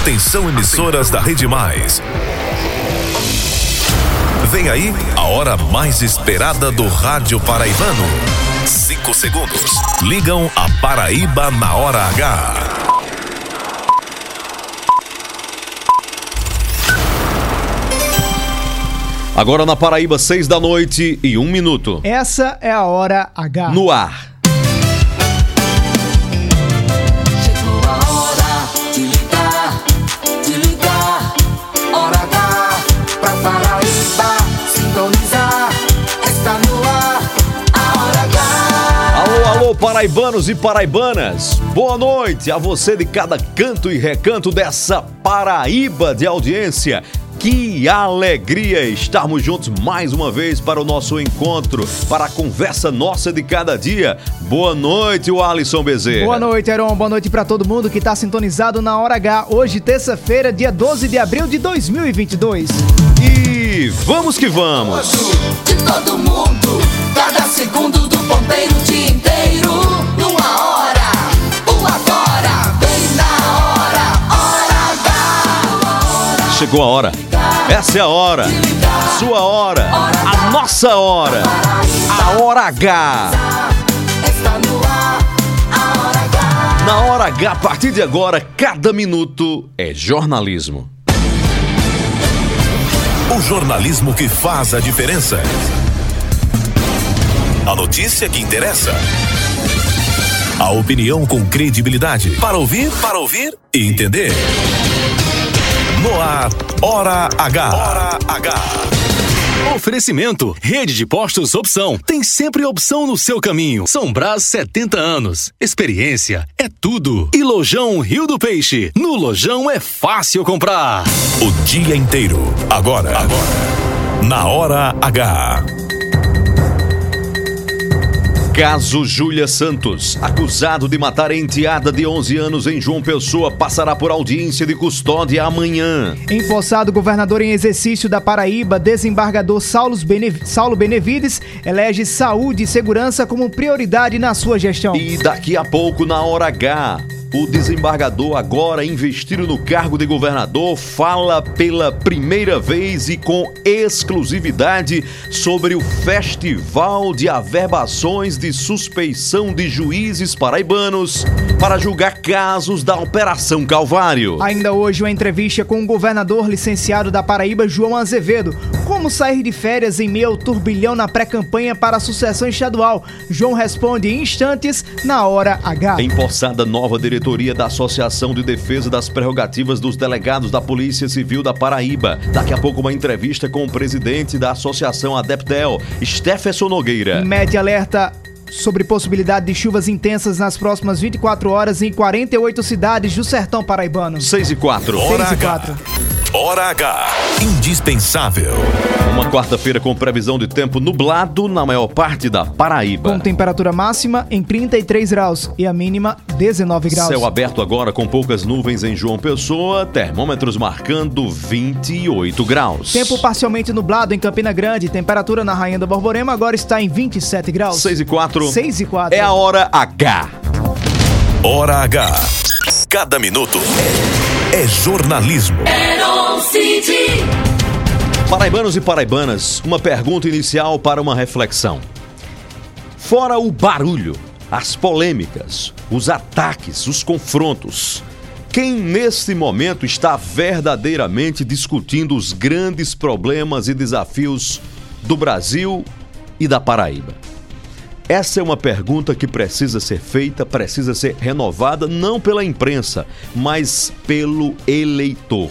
Atenção, emissoras da Rede Mais. Vem aí a hora mais esperada do Rádio Paraibano. 5 segundos. Ligam a Paraíba na Hora H. Agora na Paraíba, 6:01. Essa é a Hora H. No ar. Paraibanos e paraibanas, boa noite a você de cada canto e recanto dessa Paraíba de audiência. Que alegria estarmos juntos mais uma vez para o nosso encontro, para a conversa nossa de cada dia. Boa noite, o Alisson Bezerra. Boa noite, Eron. Boa noite para todo mundo que está sintonizado na Hora H. Hoje, terça-feira, dia 12 de abril de 2022. E vamos que vamos. De todo mundo, cada segundo do bombeiro o dia inteiro, numa hora, o agora, bem na hora, Hora H. Chegou a hora. Essa é a hora, sua hora, a nossa hora, a Hora H. Na Hora H, a partir de agora, cada minuto é jornalismo. O jornalismo que faz a diferença. A notícia que interessa. A opinião com credibilidade. Para ouvir e entender. No ar, Hora H. Hora H. Oferecimento, rede de postos Opção. Tem sempre opção no seu caminho. São Brás, 70 anos. Experiência é tudo. E Lojão Rio do Peixe. No Lojão é fácil comprar. O dia inteiro. Agora. Na Hora H. Caso Júlia Santos, acusado de matar a enteada de 11 anos em João Pessoa, passará por audiência de custódia amanhã. Empossado governador em exercício da Paraíba, desembargador Saulo Benevides elege saúde e segurança como prioridade na sua gestão. E daqui a pouco, na Hora H, o desembargador, agora investido no cargo de governador, fala pela primeira vez e com exclusividade sobre o Festival de Averbações de Suspeição de Juízes Paraibanos para julgar casos da Operação Calvário. Ainda hoje, uma entrevista com o governador licenciado da Paraíba, João Azevedo. Como sair de férias em meio ao turbilhão na pré-campanha para a sucessão estadual? João responde em instantes na Hora H. Empossada nova diretora da Associação de Defesa das Prerrogativas dos Delegados da Polícia Civil da Paraíba. Daqui a pouco, uma entrevista com o presidente da Associação Adeptel, Stepherson Nogueira. Mete alerta sobre possibilidade de chuvas intensas nas próximas 24 horas em 48 cidades do sertão paraibano. 6:04. Hora H. Hora H. Indispensável. Uma quarta-feira com previsão de tempo nublado na maior parte da Paraíba. Com temperatura máxima em 33 graus e a mínima 19 graus. Céu aberto agora com poucas nuvens em João Pessoa, termômetros marcando 28 graus. Tempo parcialmente nublado em Campina Grande, temperatura na Rainha da Borborema agora está em 27 graus. 6:04. É a Hora H. Hora H. Cada minuto é jornalismo. Paraibanos e paraibanas, uma pergunta inicial para uma reflexão. Fora o barulho, as polêmicas, os ataques, os confrontos, quem neste momento está verdadeiramente discutindo os grandes problemas e desafios do Brasil e da Paraíba? Essa é uma pergunta que precisa ser feita, precisa ser renovada, não pela imprensa, mas pelo eleitor.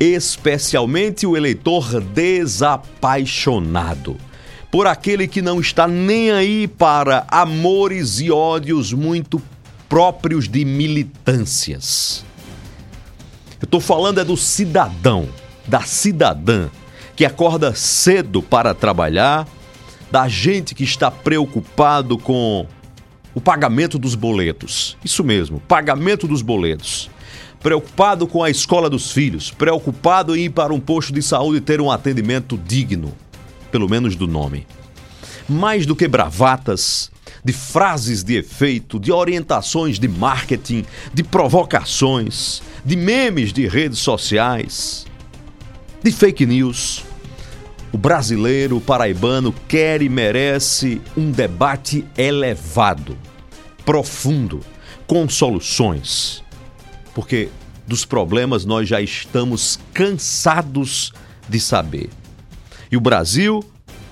Especialmente o eleitor desapaixonado, por aquele que não está nem aí para amores e ódios muito próprios de militâncias. Eu estou falando é do cidadão, da cidadã, que acorda cedo para trabalhar, da gente que está preocupado com o pagamento dos boletos. Isso mesmo, pagamento dos boletos. Preocupado com a escola dos filhos, preocupado em ir para um posto de saúde e ter um atendimento digno, pelo menos do nome. Mais do que bravatas, de frases de efeito, de orientações de marketing, de provocações, de memes de redes sociais, de fake news. O brasileiro, o paraibano, quer e merece um debate elevado, profundo, com soluções. Porque dos problemas nós já estamos cansados de saber. E o Brasil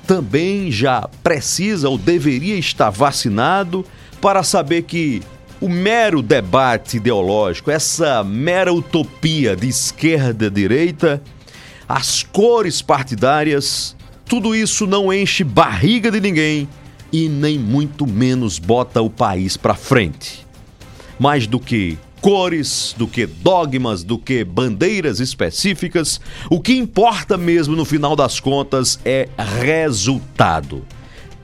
também já precisa ou deveria estar vacinado para saber que o mero debate ideológico, essa mera utopia de esquerda-direita, as cores partidárias, tudo isso não enche barriga de ninguém e nem muito menos bota o país para frente. Mais do que cores, do que dogmas, do que bandeiras específicas, o que importa mesmo no final das contas é resultado.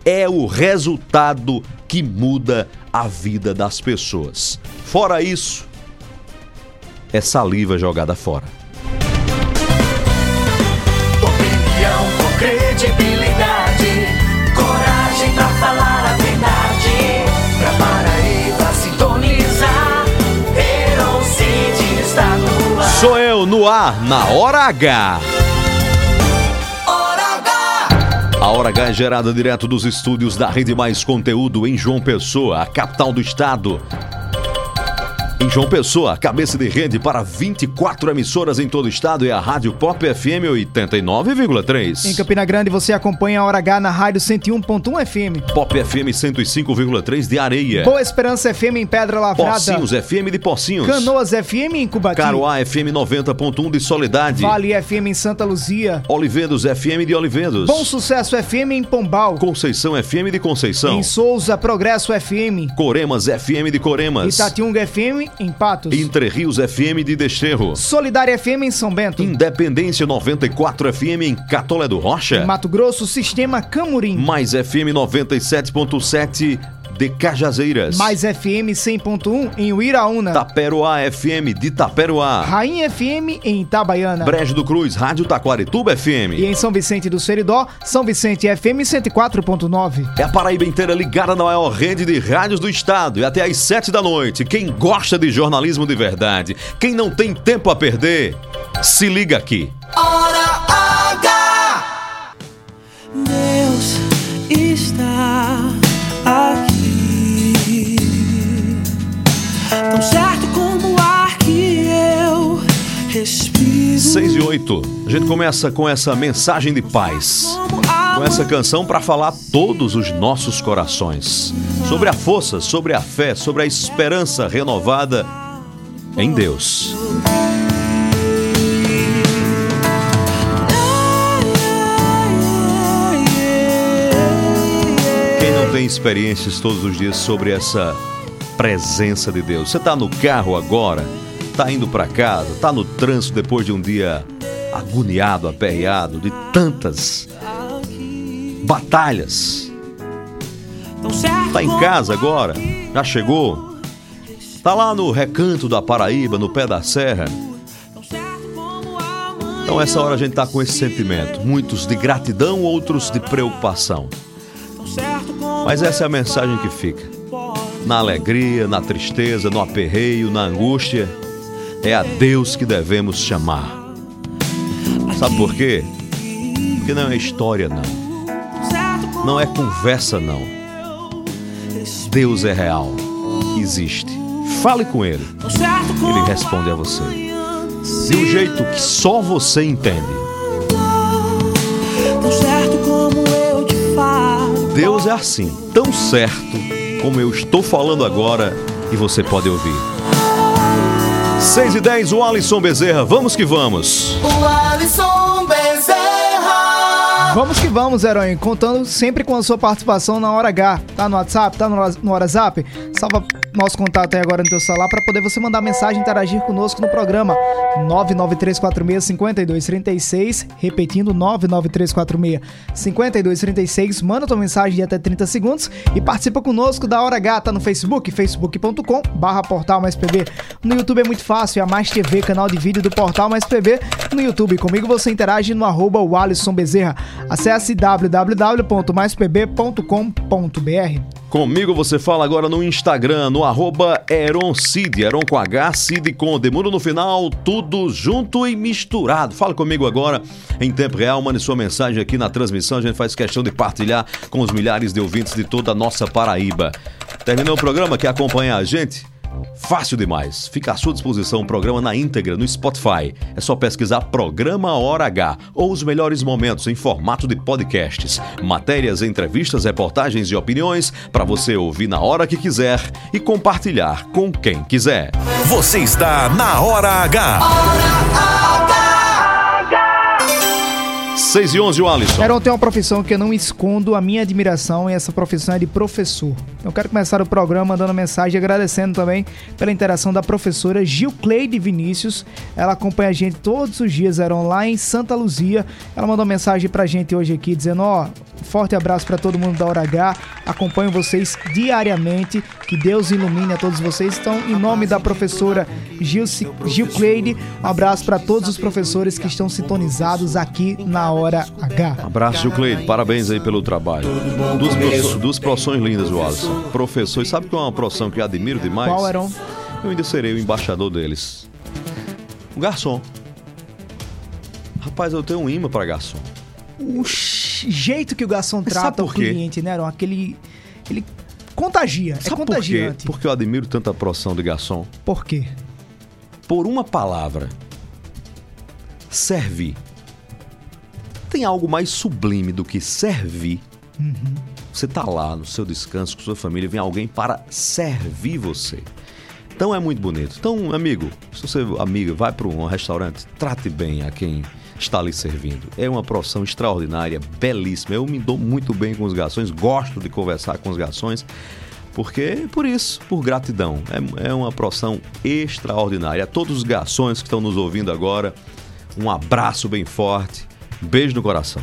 É o resultado que muda a vida das pessoas. Fora isso, é saliva jogada fora. Opinião com credibilidade, coragem pra falar a verdade, pra Paraíba sintonizar, Eron Cid está no ar. Sou eu no ar, na Hora H. A Hora H é gerada direto dos estúdios da Rede Mais Conteúdo em João Pessoa, a capital do estado. Em João Pessoa, cabeça de rede para 24 emissoras em todo o estado é a Rádio Pop FM 89,3. Em Campina Grande você acompanha a Hora H na Rádio 101.1 FM. Pop FM 105,3 de Areia. Boa Esperança FM em Pedra Lavrada. Pocinhos FM de Pocinhos. Canoas FM em Cubati. Caruá FM 90.1 de Soledade. Vale FM em Santa Luzia. Olivedos FM de Olivedos. Bom Sucesso FM em Pombal. Conceição FM de Conceição. Em Souza, Progresso FM. Coremas FM de Coremas. Itatiunga FM em Patos. Entre Rios FM de Desterro. Solidária FM em São Bento. Independência 94 FM em Catolé do Rocha. Em Mato Grosso, Sistema Camurim. Mais FM 97.7 de Cajazeiras. Mais FM 100.1 em Uiraúna. Taperoá FM de Taperoá. Rainha FM em Itabaiana. Brejo do Cruz, Rádio Taquarituba FM. E em São Vicente do Seridó, São Vicente FM 104.9. É a Paraíba inteira ligada na maior rede de rádios do estado. E até às 7 da noite, quem gosta de jornalismo de verdade, quem não tem tempo a perder, se liga aqui. Hora H! Deus está aqui. Tão certo como o ar que eu respiro. 6:08. A gente começa com essa mensagem de paz, com essa canção para falar todos os nossos corações sobre a força, sobre a fé, sobre a esperança renovada em Deus. Quem não tem experiências todos os dias sobre essa presença de Deus. Você está no carro agora, está indo para casa, está no trânsito depois de um dia agoniado, aperreado, de tantas batalhas. Está em casa agora, já chegou, está lá no recanto da Paraíba, no pé da serra. Então essa hora a gente está com esse sentimento, muitos de gratidão, outros de preocupação. Mas essa é a mensagem que fica. Na alegria, na tristeza, no aperreio, na angústia, é a Deus que devemos chamar. Sabe por quê? Porque não é história, não. Não é conversa, não. Deus é real, existe. Fale com Ele. Ele responde a você de um jeito que só você entende. Deus é assim, tão certo como eu estou falando agora, e você pode ouvir. 6:10, o Alisson Bezerra, vamos que vamos. O Alisson Bezerra. Vamos que vamos, Herói, contando sempre com a sua participação na Hora H. Tá no WhatsApp, tá no WhatsApp? Salva nosso contato aí agora no teu celular para poder você mandar mensagem e interagir conosco no programa. 99346-5236, repetindo, 99346-5236, manda tua mensagem de até 30 segundos e participa conosco da Hora H, tá no Facebook, facebook.com/portal mais PB. No YouTube é muito fácil, é a Mais TV, canal de vídeo do Portal Mais PB no YouTube. Comigo você interage no @Walisson Bezerra. Acesse www.maispb.com.br. Comigo você fala agora no Instagram, no @EronCid, Eron com H, Cid com Demuro no final, tudo junto e misturado. Fala comigo agora em tempo real, mande sua mensagem aqui na transmissão, a gente faz questão de partilhar com os milhares de ouvintes de toda a nossa Paraíba. Terminou o programa, quer acompanhar a gente? Fácil demais, fica à sua disposição o programa na íntegra no Spotify. É só pesquisar Programa Hora H ou os melhores momentos em formato de podcasts, matérias, entrevistas, reportagens e opiniões para você ouvir na hora que quiser e compartilhar com quem quiser. Você está na Hora H. Hora H. 6h11, o Alisson. Eron, tem uma profissão que eu não escondo a minha admiração, e essa profissão é de professor. Eu quero começar o programa dando mensagem, agradecendo também pela interação da professora Gilcleide Vinícius. Ela acompanha a gente todos os dias, Eron, lá em Santa Luzia. Ela mandou mensagem pra gente hoje aqui, dizendo, forte abraço pra todo mundo da Hora H. Acompanho vocês diariamente. Que Deus ilumine a todos vocês. Então, em nome da professora Gilcleide, um abraço pra todos os professores que estão sintonizados aqui na Hora H. Um abraço, Gilcleide. Parabéns aí pelo trabalho. Duas profissões lindas, o Alisson. Professor, e sabe que é uma profissão que eu admiro demais? Qual, Eron? Eu ainda serei o embaixador deles. O garçom. Rapaz, eu tenho um imã pra garçom. O jeito que o garçom trata o cliente, né, Eron? Ele contagia. Sabe é contagiante. Por quê? Porque eu admiro tanto a profissão de garçom. Por quê? Por uma palavra. Servir. Tem algo mais sublime do que servir? Você tá lá no seu descanso com sua família, vem alguém para servir você. Então é muito bonito. Então, amigo, se você, amiga, vai para um restaurante, trate bem a quem está ali servindo. É uma profissão extraordinária, belíssima. Eu me dou muito bem com os garçons, gosto de conversar com os garçons, porque por isso, por gratidão. É uma profissão extraordinária. A todos os garçons que estão nos ouvindo agora, um abraço bem forte. Beijo no coração.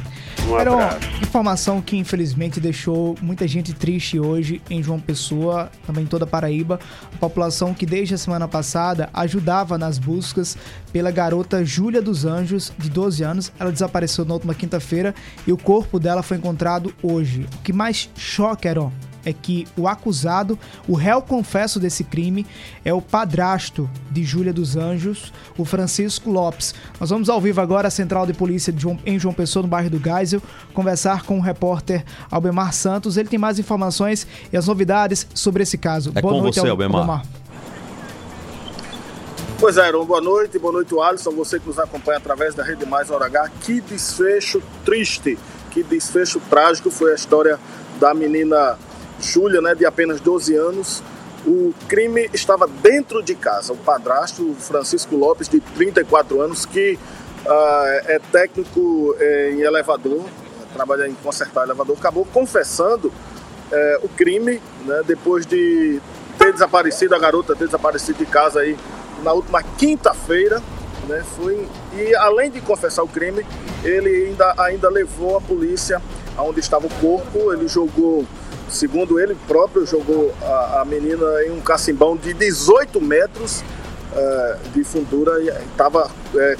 Era uma informação que infelizmente deixou muita gente triste hoje em João Pessoa, também em toda a Paraíba. A população que desde a semana passada ajudava nas buscas pela garota Júlia dos Anjos, de 12 anos. Ela desapareceu na última quinta-feira e o corpo dela foi encontrado hoje. O que mais choca, Eron, é que o acusado, o réu confesso desse crime, é o padrasto de Júlia dos Anjos, o Francisco Lopes. Nós vamos ao vivo agora à Central de Polícia em João Pessoa, no bairro do Geisel, conversar com o repórter Albemar Santos. Ele tem mais informações e as novidades sobre esse caso. É boa com noite, você, Albemar. Pois é, Eron, boa noite, Alisson, você que nos acompanha através da Rede Mais Hora H. Que desfecho triste, que desfecho trágico foi a história da menina Júlia, né, de apenas 12 anos. O crime estava dentro de casa. O padrasto, Francisco Lopes, de 34 anos, que é técnico em elevador, trabalha em consertar elevador, acabou confessando o crime, né, depois de ter desaparecido, a garota ter desaparecido de casa aí na última quinta-feira, né, e além de confessar o crime, ele ainda levou a polícia aonde estava o corpo. Ele jogou, segundo ele próprio, jogou a menina em um cacimbão de 18 metros de fundura e estava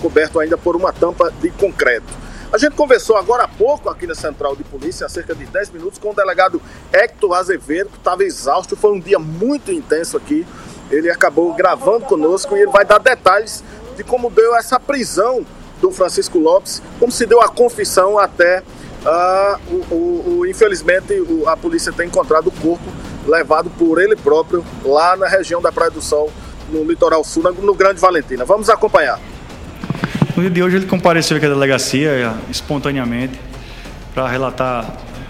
coberto ainda por uma tampa de concreto. A gente conversou agora há pouco aqui na Central de Polícia, há cerca de 10 minutos, com o delegado Héctor Azevedo, que estava exausto. Foi um dia muito intenso aqui. Ele acabou gravando conosco e ele vai dar detalhes de como deu essa prisão do Francisco Lopes, como se deu a confissão até... infelizmente a polícia tem encontrado o corpo levado por ele próprio lá na região da Praia do Sol, no litoral sul, no Grande Valentina. Vamos acompanhar. No dia de hoje ele compareceu aqui à delegacia espontaneamente para relatar,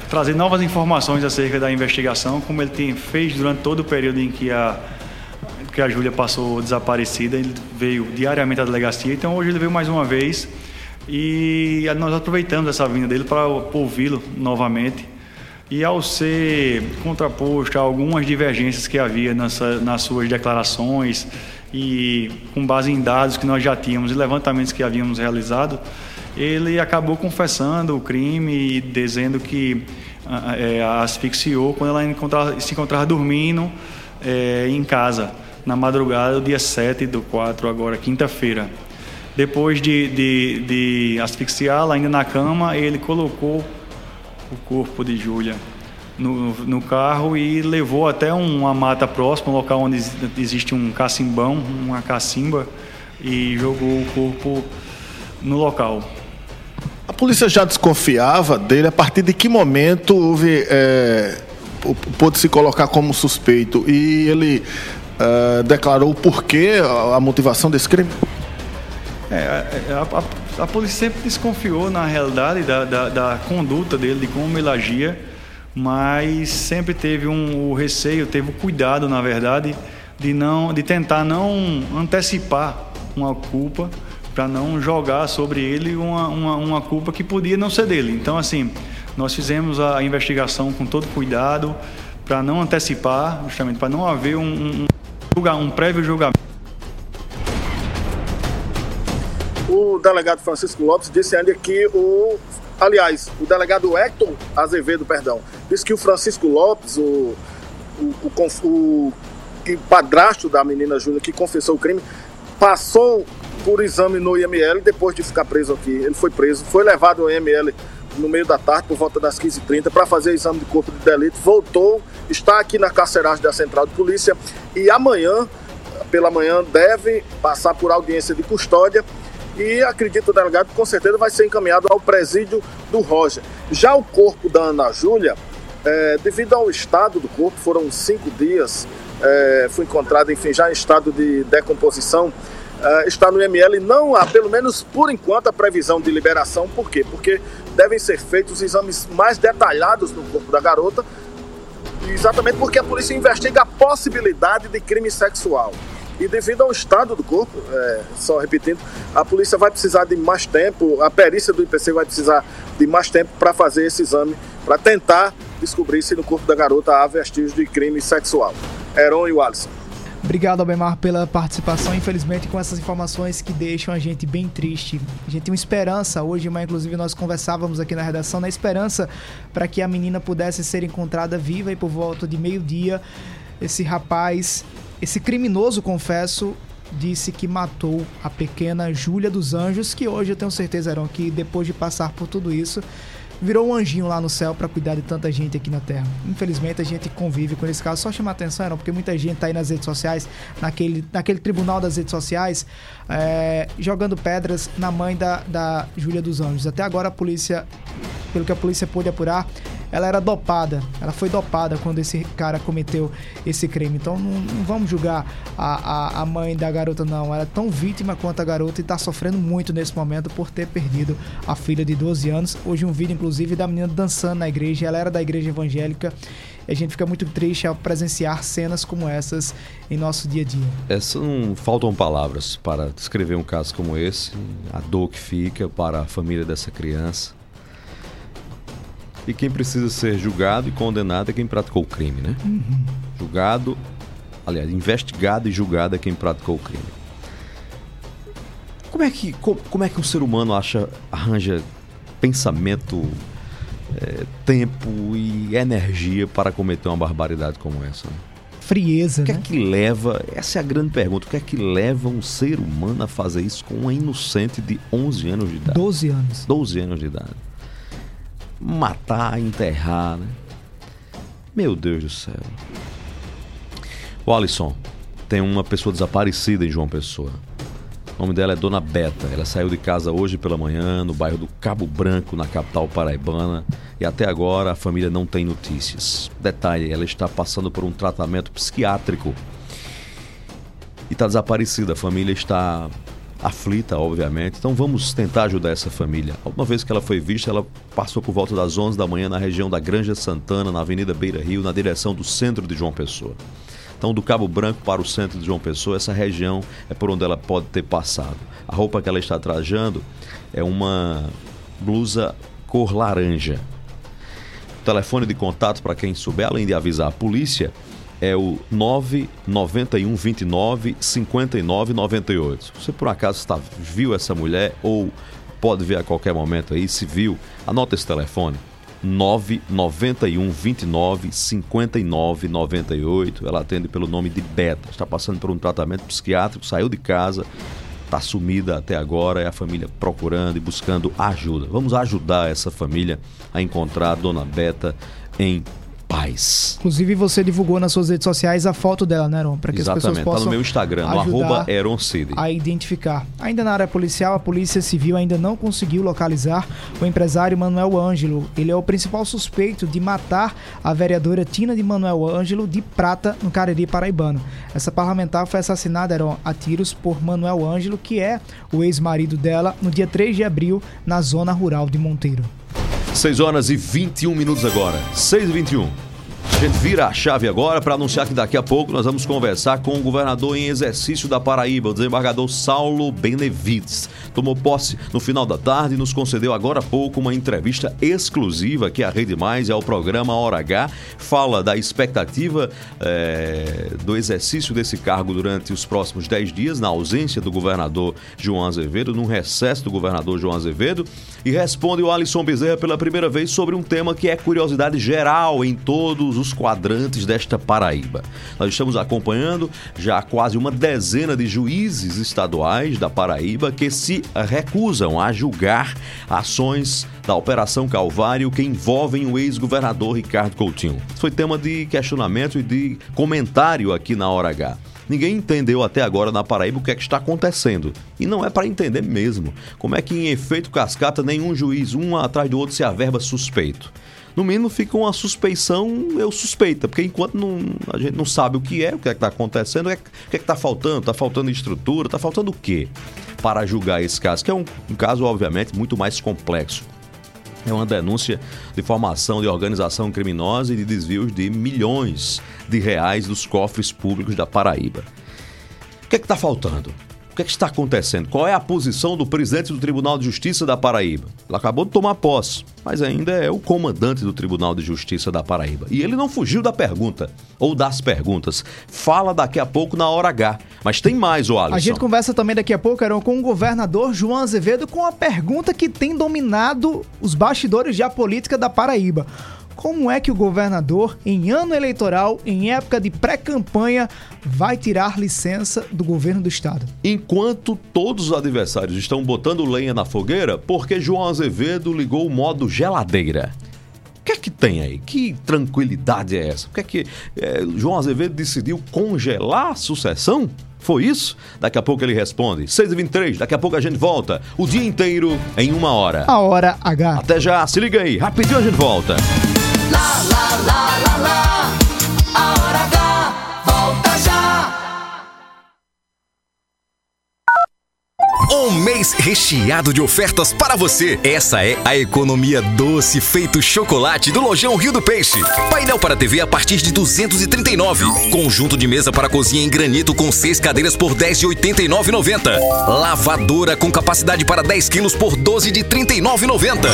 trazer novas informações acerca da investigação, como ele fez durante todo o período em que a Júlia passou desaparecida. Ele veio diariamente à delegacia, então hoje ele veio mais uma vez. E nós aproveitamos essa vinda dele para ouvi-lo novamente. E ao ser contraposto a algumas divergências que havia nas suas declarações e com base em dados que nós já tínhamos e levantamentos que havíamos realizado, ele acabou confessando o crime e dizendo que a asfixiou quando ela se encontrava dormindo em casa, na madrugada do dia 7/4, agora quinta-feira. Depois de asfixiá-la ainda na cama, ele colocou o corpo de Júlia no carro e levou até uma mata próxima, um local onde existe um cacimbão, uma cacimba, e jogou o corpo no local. A polícia já desconfiava dele? A partir de que momento houve, pôde se colocar como suspeito? E ele declarou o porquê, a motivação desse crime? A polícia sempre desconfiou, na realidade, da conduta dele, de como ele agia, mas sempre teve o receio, teve o cuidado, na verdade, de tentar não antecipar uma culpa, para não jogar sobre ele uma culpa que podia não ser dele. Então, assim, nós fizemos a investigação com todo cuidado, para não antecipar, justamente para não haver um prévio julgamento. O delegado Francisco Lopes disse ainda que o delegado Héctor Azevedo, disse que o Francisco Lopes, o padrasto da menina Júlia, que confessou o crime, passou por exame no IML depois de ficar preso aqui. Ele foi preso, foi levado ao IML no meio da tarde, por volta das 15h30, para fazer exame de corpo de delito, voltou, está aqui na carceragem da Central de Polícia e amanhã, pela manhã, deve passar por audiência de custódia e acredito o delegado que com certeza vai ser encaminhado ao presídio do Roger. Já o corpo da Ana Júlia, devido ao estado do corpo, foram 5 dias, foi encontrado, enfim, já em estado de decomposição, está no IML, não há, pelo menos por enquanto, a previsão de liberação. Por quê? Porque devem ser feitos exames mais detalhados no corpo da garota, exatamente porque a polícia investiga a possibilidade de crime sexual. E devido ao estado do corpo, só repetindo, a polícia vai precisar de mais tempo, a perícia do IPC vai precisar de mais tempo para fazer esse exame, para tentar descobrir se no corpo da garota há vestígios de crime sexual. Eron e o Alisson. Obrigado, Albemar, pela participação. Infelizmente, com essas informações que deixam a gente bem triste. A gente tem uma esperança. Hoje, mas, inclusive, nós conversávamos aqui na redação na esperança para que a menina pudesse ser encontrada viva e por volta de meio-dia, esse rapaz, esse criminoso, confesso, disse que matou a pequena Júlia dos Anjos, que hoje eu tenho certeza, Eron, que depois de passar por tudo isso, virou um anjinho lá no céu para cuidar de tanta gente aqui na Terra. Infelizmente, a gente convive com esse caso. Só chamar atenção, Eron, porque muita gente tá aí nas redes sociais, naquele tribunal das redes sociais, jogando pedras na mãe da Júlia dos Anjos. Até agora, a polícia, pelo que a polícia pôde apurar, ela era dopada. Ela foi dopada quando esse cara cometeu esse crime. Então, não vamos julgar a mãe da garota, não. Ela é tão vítima quanto a garota e está sofrendo muito nesse momento por ter perdido a filha de 12 anos. Hoje, um vídeo, inclusive, da menina dançando na igreja. Ela era da igreja evangélica. E a gente fica muito triste ao presenciar cenas como essas em nosso dia a dia. Não faltam palavras para descrever um caso como esse. A dor que fica para a família dessa criança. E quem precisa ser julgado e condenado é quem praticou o crime, né? Uhum. Investigado e julgado é quem praticou o crime. Como é que um ser humano arranja pensamento, tempo e energia para cometer uma barbaridade como essa? Né? Frieza, né? O que é que leva... Essa é a grande pergunta. O que é que leva um ser humano a fazer isso com uma inocente de 11 anos de idade? 12 anos. 12 anos de idade. Matar, enterrar, né? Meu Deus do céu. O Alisson, tem uma pessoa desaparecida em João Pessoa. O nome dela é Dona Beta. Ela saiu de casa hoje pela manhã, no bairro do Cabo Branco, na capital paraibana. E até agora a família não tem notícias. Detalhe, ela está passando por um tratamento psiquiátrico. E está desaparecida. A família está aflita, obviamente. Então vamos tentar ajudar essa família. A última vez que ela foi vista, ela passou por volta das 11 da manhã na região da Granja Santana, na Avenida Beira Rio, na direção do centro de João Pessoa. Então, do Cabo Branco para o centro de João Pessoa, essa região é por onde ela pode ter passado. A roupa que ela está trajando é uma blusa cor laranja. O telefone de contato, para quem souber, além de avisar a polícia, é o 99129-5998. Se você por acaso viu essa mulher ou pode ver a qualquer momento aí, se viu, anota esse telefone, 99129-5998. Ela atende pelo nome de Beta, está passando por um tratamento psiquiátrico, saiu de casa, está sumida até agora, é a família procurando e buscando ajuda. Vamos ajudar essa família a encontrar a Dona Beta em paz. Inclusive você divulgou nas suas redes sociais a foto dela, né, Eron? Para que exatamente, as pessoas possam, tá no meu Instagram, @EronCity, a identificar. Ainda na área policial, a Polícia Civil ainda não conseguiu localizar o empresário Manuel Ângelo. Ele é o principal suspeito de matar a vereadora Tina de Manuel Ângelo de Prata, no Cariri paraibano. Essa parlamentar foi assassinada, Eron, a tiros por Manuel Ângelo, que é o ex-marido dela, no dia 3 de abril, na zona rural de Monteiro. 6h21 agora, 6h21. A gente vira a chave agora para anunciar que daqui a pouco nós vamos conversar com o governador em exercício da Paraíba, o desembargador Saulo Benevides. Tomou posse no final da tarde e nos concedeu agora há pouco uma entrevista exclusiva que a Rede Mais e ao programa Hora H fala da expectativa do exercício desse cargo durante os próximos 10 dias, na ausência do governador João Azevedo, num recesso do governador João Azevedo, e responde o Alisson Bezerra pela primeira vez sobre um tema que é curiosidade geral em todos os quadrantes desta Paraíba. Nós estamos acompanhando já quase uma dezena de juízes estaduais da Paraíba que se recusam a julgar ações da Operação Calvário que envolvem o ex-governador Ricardo Coutinho. Foi tema de questionamento e de comentário aqui na Hora H. Ninguém entendeu até agora na Paraíba o que é que está acontecendo. E não é para entender mesmo. Como é que em efeito cascata nenhum juiz, um atrás do outro, se averba suspeito? No mínimo fica uma suspeição, eu suspeita, porque enquanto a gente não sabe o que é que está acontecendo, o que é que está faltando? Está faltando estrutura, está faltando o quê para julgar esse caso? Que é um caso, obviamente, muito mais complexo. É uma denúncia de formação de organização criminosa e de desvios de milhões de reais dos cofres públicos da Paraíba. O que é que está faltando? O que é que está acontecendo? Qual é a posição do presidente do Tribunal de Justiça da Paraíba? Ele acabou de tomar posse, mas ainda é o comandante do Tribunal de Justiça da Paraíba. E ele não fugiu da pergunta, ou das perguntas. Fala daqui a pouco na Hora H. Mas tem mais, o Alisson. A gente conversa também daqui a pouco, Eron, com o governador João Azevedo, com a pergunta que tem dominado os bastidores da política da Paraíba. Como é que o governador, em ano eleitoral, em época de pré-campanha, vai tirar licença do governo do estado? Enquanto todos os adversários estão botando lenha na fogueira, porque João Azevedo ligou o modo geladeira. O que é que tem aí? Que tranquilidade é essa? O que é que João Azevedo decidiu congelar a sucessão? Foi isso? Daqui a pouco ele responde. 6h23, daqui a pouco a gente volta. O dia inteiro em uma hora. A Hora H. Até já, se liga aí. Rapidinho a gente volta. La, la, la, la, la. A Hora H volta já. Um mês recheado de ofertas para você. Essa é a economia doce feito chocolate do Lojão Rio do Peixe. Painel para TV a partir de R$239. Conjunto de mesa para cozinha em granito com 6 cadeiras por R$10,89,90. Lavadora com capacidade para 10 quilos por R$12,39,90.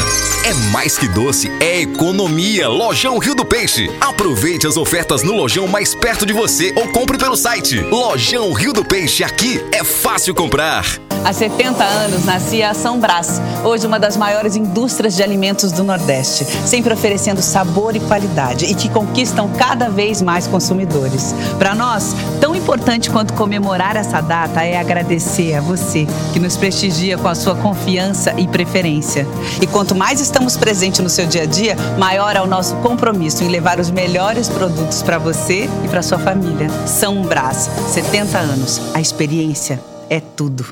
É mais que doce, é economia. Lojão Rio do Peixe. Aproveite as ofertas no lojão mais perto de você ou compre pelo site. Lojão Rio do Peixe, aqui é fácil comprar. Há 70 anos nascia a Ação Brás, hoje uma das maiores indústrias de alimentos do Nordeste, sempre oferecendo sabor e qualidade e que conquistam cada vez mais consumidores. Para nós, tão importante quanto comemorar essa data é agradecer a você que nos prestigia com a sua confiança e preferência. E quanto mais estamos presentes no seu dia a dia, maior é o nosso compromisso em levar os melhores produtos para você e para sua família. Ação Brás, 70 anos, a experiência é tudo.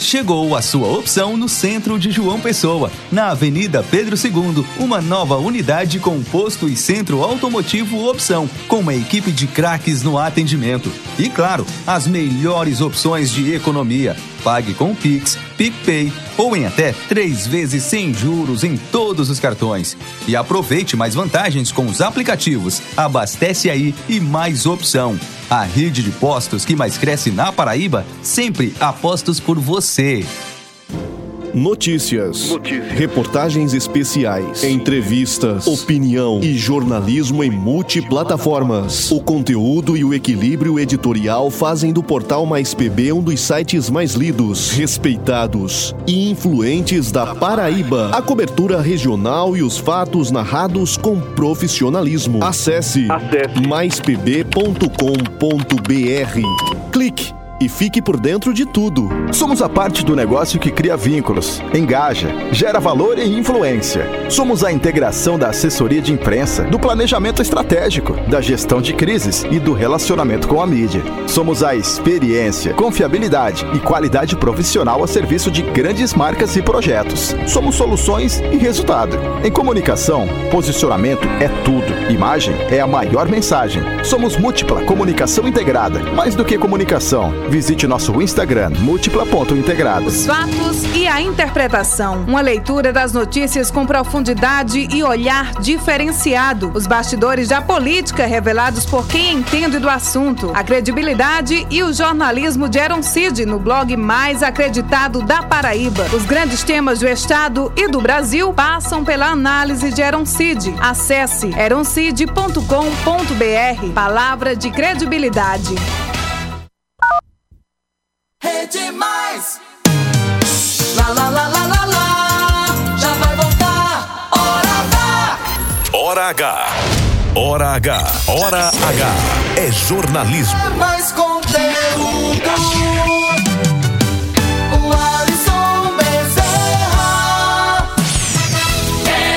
Chegou a sua opção no centro de João Pessoa, na Avenida Pedro II, uma nova unidade com posto e centro automotivo Opção, com uma equipe de craques no atendimento. E claro, as melhores opções de economia. Pague com Pix, PicPay ou em até 3 vezes sem juros em todos os cartões. E aproveite mais vantagens com os aplicativos Abastece Aí e Mais Opção. A rede de postos que mais cresce na Paraíba, sempre há postos por você. Notícias, reportagens especiais, entrevistas, opinião e jornalismo em multiplataformas. O conteúdo e o equilíbrio editorial fazem do Portal Mais PB um dos sites mais lidos, respeitados e influentes da Paraíba. A cobertura regional e os fatos narrados com profissionalismo. Acesse maispb.com.br. Clique e fique por dentro de tudo. Somos a parte do negócio que cria vínculos, engaja, gera valor e influência. Somos a integração da assessoria de imprensa, do planejamento estratégico, da gestão de crises e do relacionamento com a mídia. Somos a experiência, confiabilidade e qualidade profissional a serviço de grandes marcas e projetos. Somos soluções e resultado. Em comunicação, posicionamento é tudo. Imagem é a maior mensagem. Somos Múltipla Comunicação Integrada. Mais do que comunicação, visite nosso Instagram, múltipla.integrada. Os fatos e a interpretação. Uma leitura das notícias com profundidade e olhar diferenciado. Os bastidores da política revelados por quem entende do assunto. A credibilidade e o jornalismo de Eron Cid no blog mais acreditado da Paraíba. Os grandes temas do Estado e do Brasil passam pela análise de Eron Cid. Acesse eroncid.com.br. Palavra de credibilidade. Rede Mais. Lá, lá, lá, lá, lá, lá. Já vai voltar. Hora H. Hora H. Hora H. É jornalismo. É mais conteúdo. O Alisson Bezerra.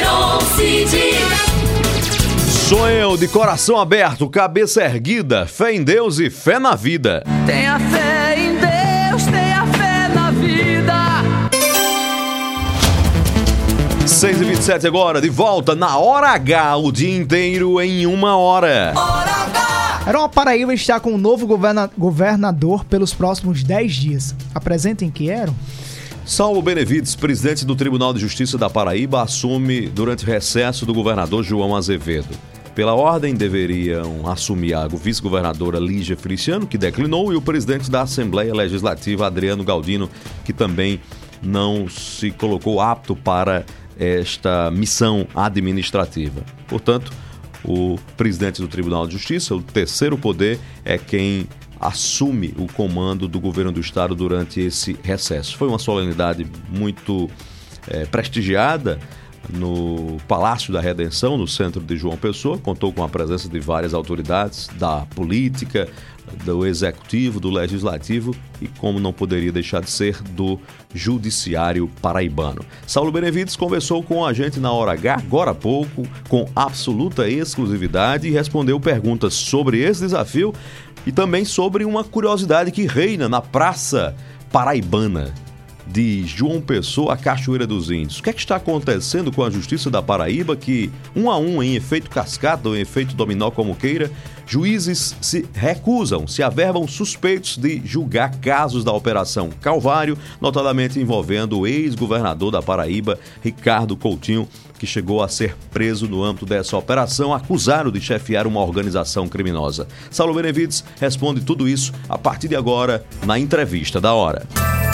Eron Cid. Sou eu, de coração aberto, cabeça erguida, fé em Deus e fé na vida. Tenha fé em Deus, tenha fé na vida. 6h27 agora, de volta na Hora H, o dia inteiro em uma hora. Hora H! Eron Paraíba está com um novo governador pelos próximos 10 dias. Apresentem quem era? Saulo Benevides, presidente do Tribunal de Justiça da Paraíba, assume durante recesso do governador João Azevedo. Pela ordem, deveriam assumir a vice-governadora Lígia Feliciano, que declinou, e o presidente da Assembleia Legislativa, Adriano Galdino, que também não se colocou apto para esta missão administrativa. Portanto, o presidente do Tribunal de Justiça, o terceiro poder, é quem assume o comando do governo do estado durante esse recesso. Foi uma solenidade muito prestigiada no Palácio da Redenção, no centro de João Pessoa. Contou com a presença de várias autoridades da política, do executivo, do legislativo e, como não poderia deixar de ser, do judiciário paraibano. Saulo Benevides conversou com a gente na Hora H, agora há pouco, com absoluta exclusividade, e respondeu perguntas sobre esse desafio e também sobre uma curiosidade que reina na Praça Paraibana de João Pessoa, a Cachoeira dos Índios. O que é que está acontecendo com a Justiça da Paraíba que, um a um, em efeito cascata ou em efeito dominó, como queira, juízes se recusam, se averbam suspeitos de julgar casos da Operação Calvário, notadamente envolvendo o ex-governador da Paraíba, Ricardo Coutinho, que chegou a ser preso no âmbito dessa operação, acusado de chefiar uma organização criminosa. Saulo Benevides responde tudo isso a partir de agora na Entrevista da Hora.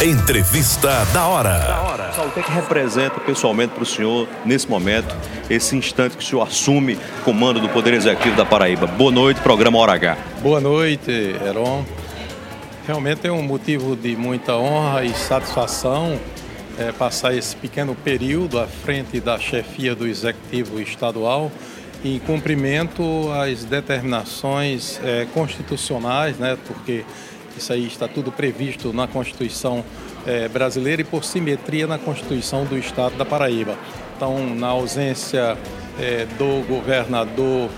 Entrevista da Hora. Saulo, o que é que representa pessoalmente para o senhor, nesse momento, esse instante que o senhor assume o comando do Poder Executivo da Paraíba? Boa noite, programa Hora H. Boa noite, Eron. Realmente é um motivo de muita honra e satisfação passar esse pequeno período à frente da chefia do Executivo Estadual em cumprimento às determinações constitucionais, né? Porque isso aí está tudo previsto na Constituição brasileira e por simetria na Constituição do Estado da Paraíba. Então, na ausência do governador,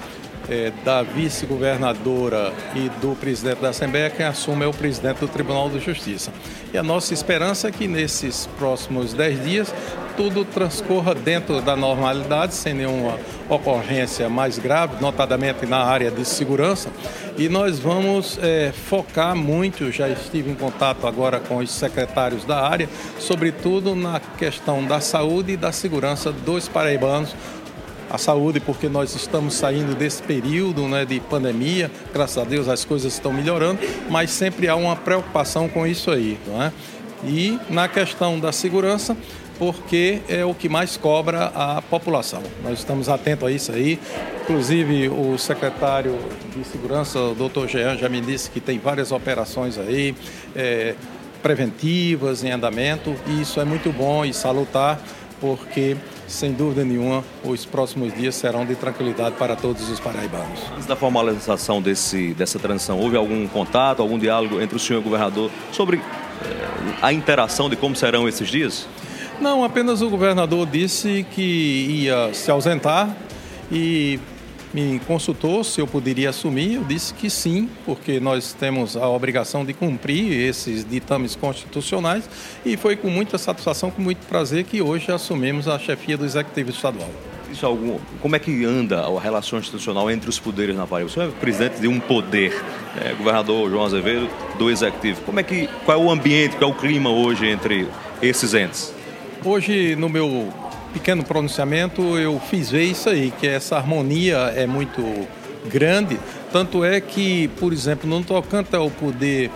da vice-governadora e do presidente da Assembleia, quem assume é o presidente do Tribunal de Justiça. E a nossa esperança é que nesses próximos 10 dias tudo transcorra dentro da normalidade, sem nenhuma ocorrência mais grave, notadamente na área de segurança. E nós vamos focar muito, já estive em contato agora com os secretários da área, sobretudo na questão da saúde e da segurança dos paraibanos. A saúde, porque nós estamos saindo desse período, né, de pandemia, graças a Deus as coisas estão melhorando, mas sempre há uma preocupação com isso aí, não é? E na questão da segurança, porque é o que mais cobra a população. Nós estamos atentos a isso aí. Inclusive, o secretário de Segurança, o doutor Jean, já me disse que tem várias operações aí, preventivas em andamento, e isso é muito bom e salutar, porque sem dúvida nenhuma, os próximos dias serão de tranquilidade para todos os paraibanos. Antes da formalização dessa transição, houve algum contato, algum diálogo entre o senhor e o governador sobre a interação de como serão esses dias? Não, apenas o governador disse que ia se ausentar e me consultou se eu poderia assumir. Eu disse que sim, porque nós temos a obrigação de cumprir esses ditames constitucionais, e foi com muita satisfação, com muito prazer, que hoje assumimos a chefia do Executivo Estadual. Como é que anda a relação institucional entre os poderes na Paraíba? O senhor é presidente de um poder, governador João Azevedo, do Executivo. Qual é o ambiente, qual é o clima hoje entre esses entes? Hoje, no meu pequeno pronunciamento, eu fiz ver isso aí, que essa harmonia é muito grande, tanto é que, por exemplo, no tocante ao poder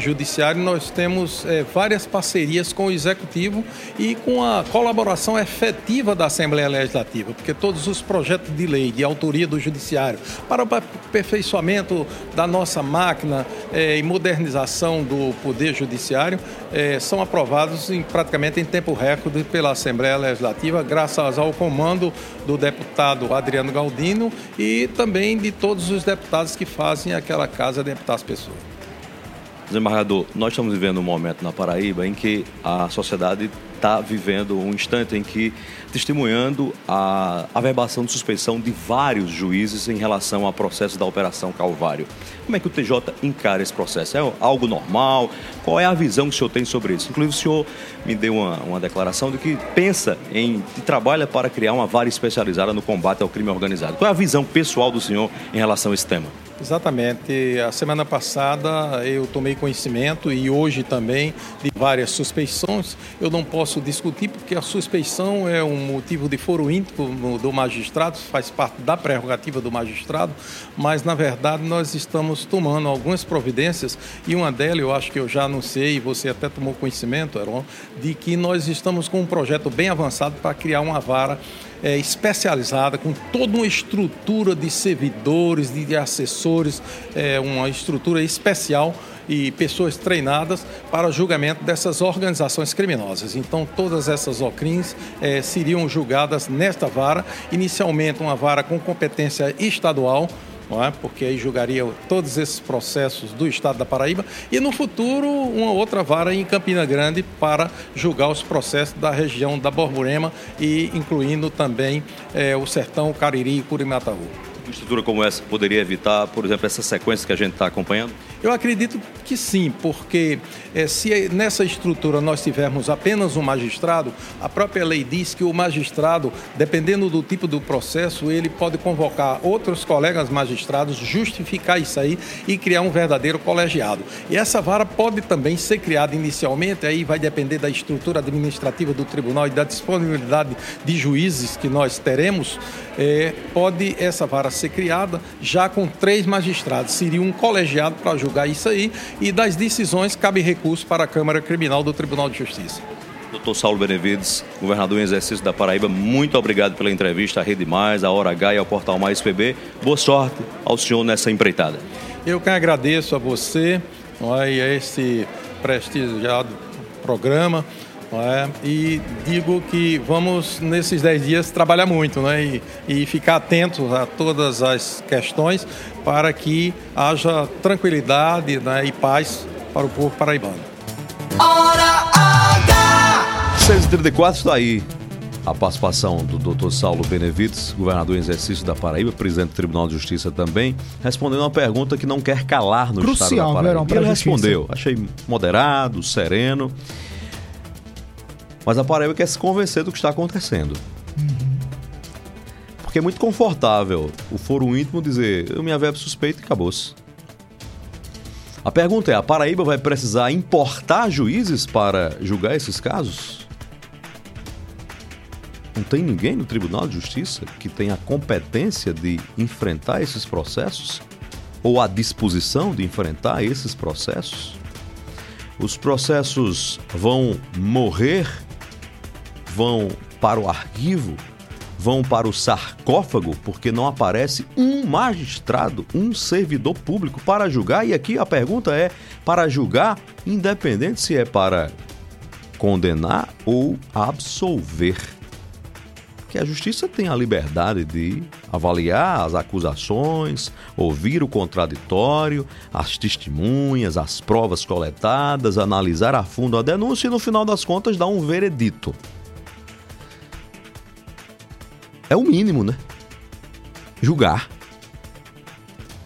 judiciário, nós temos várias parcerias com o Executivo e com a colaboração efetiva da Assembleia Legislativa, porque todos os projetos de lei de autoria do Judiciário para o aperfeiçoamento da nossa máquina e modernização do Poder Judiciário são aprovados praticamente em tempo recorde pela Assembleia Legislativa, graças ao comando do deputado Adriano Galdino e também de todos os deputados que fazem aquela casa de deputados pessoas. Desembargador, nós estamos vivendo um momento na Paraíba em que a sociedade está vivendo um instante em que testemunhando a averbação de suspeição de vários juízes em relação ao processo da Operação Calvário. Como é que o TJ encara esse processo? É algo normal? Qual é a visão que o senhor tem sobre isso? Inclusive, o senhor me deu uma declaração de que pensa e trabalha para criar uma vara especializada no combate ao crime organizado. Qual é a visão pessoal do senhor em relação a esse tema? Exatamente. A semana passada eu tomei conhecimento, e hoje também, de várias suspeições. Eu não posso discutir porque a suspeição é um motivo de foro íntimo do magistrado, faz parte da prerrogativa do magistrado, mas na verdade nós estamos tomando algumas providências, e uma delas eu acho que eu já anunciei, e você até tomou conhecimento, Eron, de que nós estamos com um projeto bem avançado para criar uma vara especializada, com toda uma estrutura de servidores, de assessores, uma estrutura especial e pessoas treinadas para julgamento dessas organizações criminosas. Então, todas essas OCRIMs seriam julgadas nesta vara, inicialmente uma vara com competência estadual, não é? Porque aí julgaria todos esses processos do estado da Paraíba, e no futuro uma outra vara em Campina Grande para julgar os processos da região da Borborema, e incluindo também o Sertão, Cariri e Curimataú. Uma estrutura como essa poderia evitar, por exemplo, essa sequência que a gente está acompanhando? Eu acredito que sim, porque se nessa estrutura nós tivermos apenas um magistrado, a própria lei diz que o magistrado, dependendo do tipo do processo, ele pode convocar outros colegas magistrados, justificar isso aí e criar um verdadeiro colegiado. E essa vara pode também ser criada inicialmente, aí vai depender da estrutura administrativa do tribunal e da disponibilidade de juízes que nós teremos, pode essa vara ser criada já com 3 magistrados, seria um colegiado para julgar isso aí, e das decisões cabe recurso para a Câmara Criminal do Tribunal de Justiça. Doutor Saulo Benevides, governador em exercício da Paraíba, muito obrigado pela entrevista à Rede Mais, à Hora H e ao Portal Mais PB. Boa sorte ao senhor nessa empreitada. Eu que agradeço a você e a esse prestigiado programa. E digo que vamos, nesses 10 dias, trabalhar muito e ficar atentos a todas as questões para que haja tranquilidade e paz para o povo paraibano. Hora H! 6h34 está aí a participação do Dr. Saulo Benevides, governador em exercício da Paraíba, presidente do Tribunal de Justiça também, respondendo uma pergunta que não quer calar no estado da Paraíba. Ele respondeu, achei moderado, sereno. Mas a Paraíba quer se convencer do que está acontecendo. Porque é muito confortável o foro íntimo dizer, eu me averbo suspeito e acabou-se. A pergunta é, a Paraíba vai precisar importar juízes para julgar esses casos? Não tem ninguém no Tribunal de Justiça que tenha a competência de enfrentar esses processos? Ou a disposição de enfrentar esses processos? Os processos vão morrer? Vão para o arquivo, vão para o sarcófago, porque não aparece um magistrado, um servidor público para julgar. E aqui a pergunta é, para julgar, independente se é para condenar ou absolver. que a justiça tem a liberdade de avaliar as acusações, ouvir o contraditório, as testemunhas, as provas coletadas, analisar a fundo a denúncia e, no final das contas, dar um veredito. É o mínimo, né? Julgar.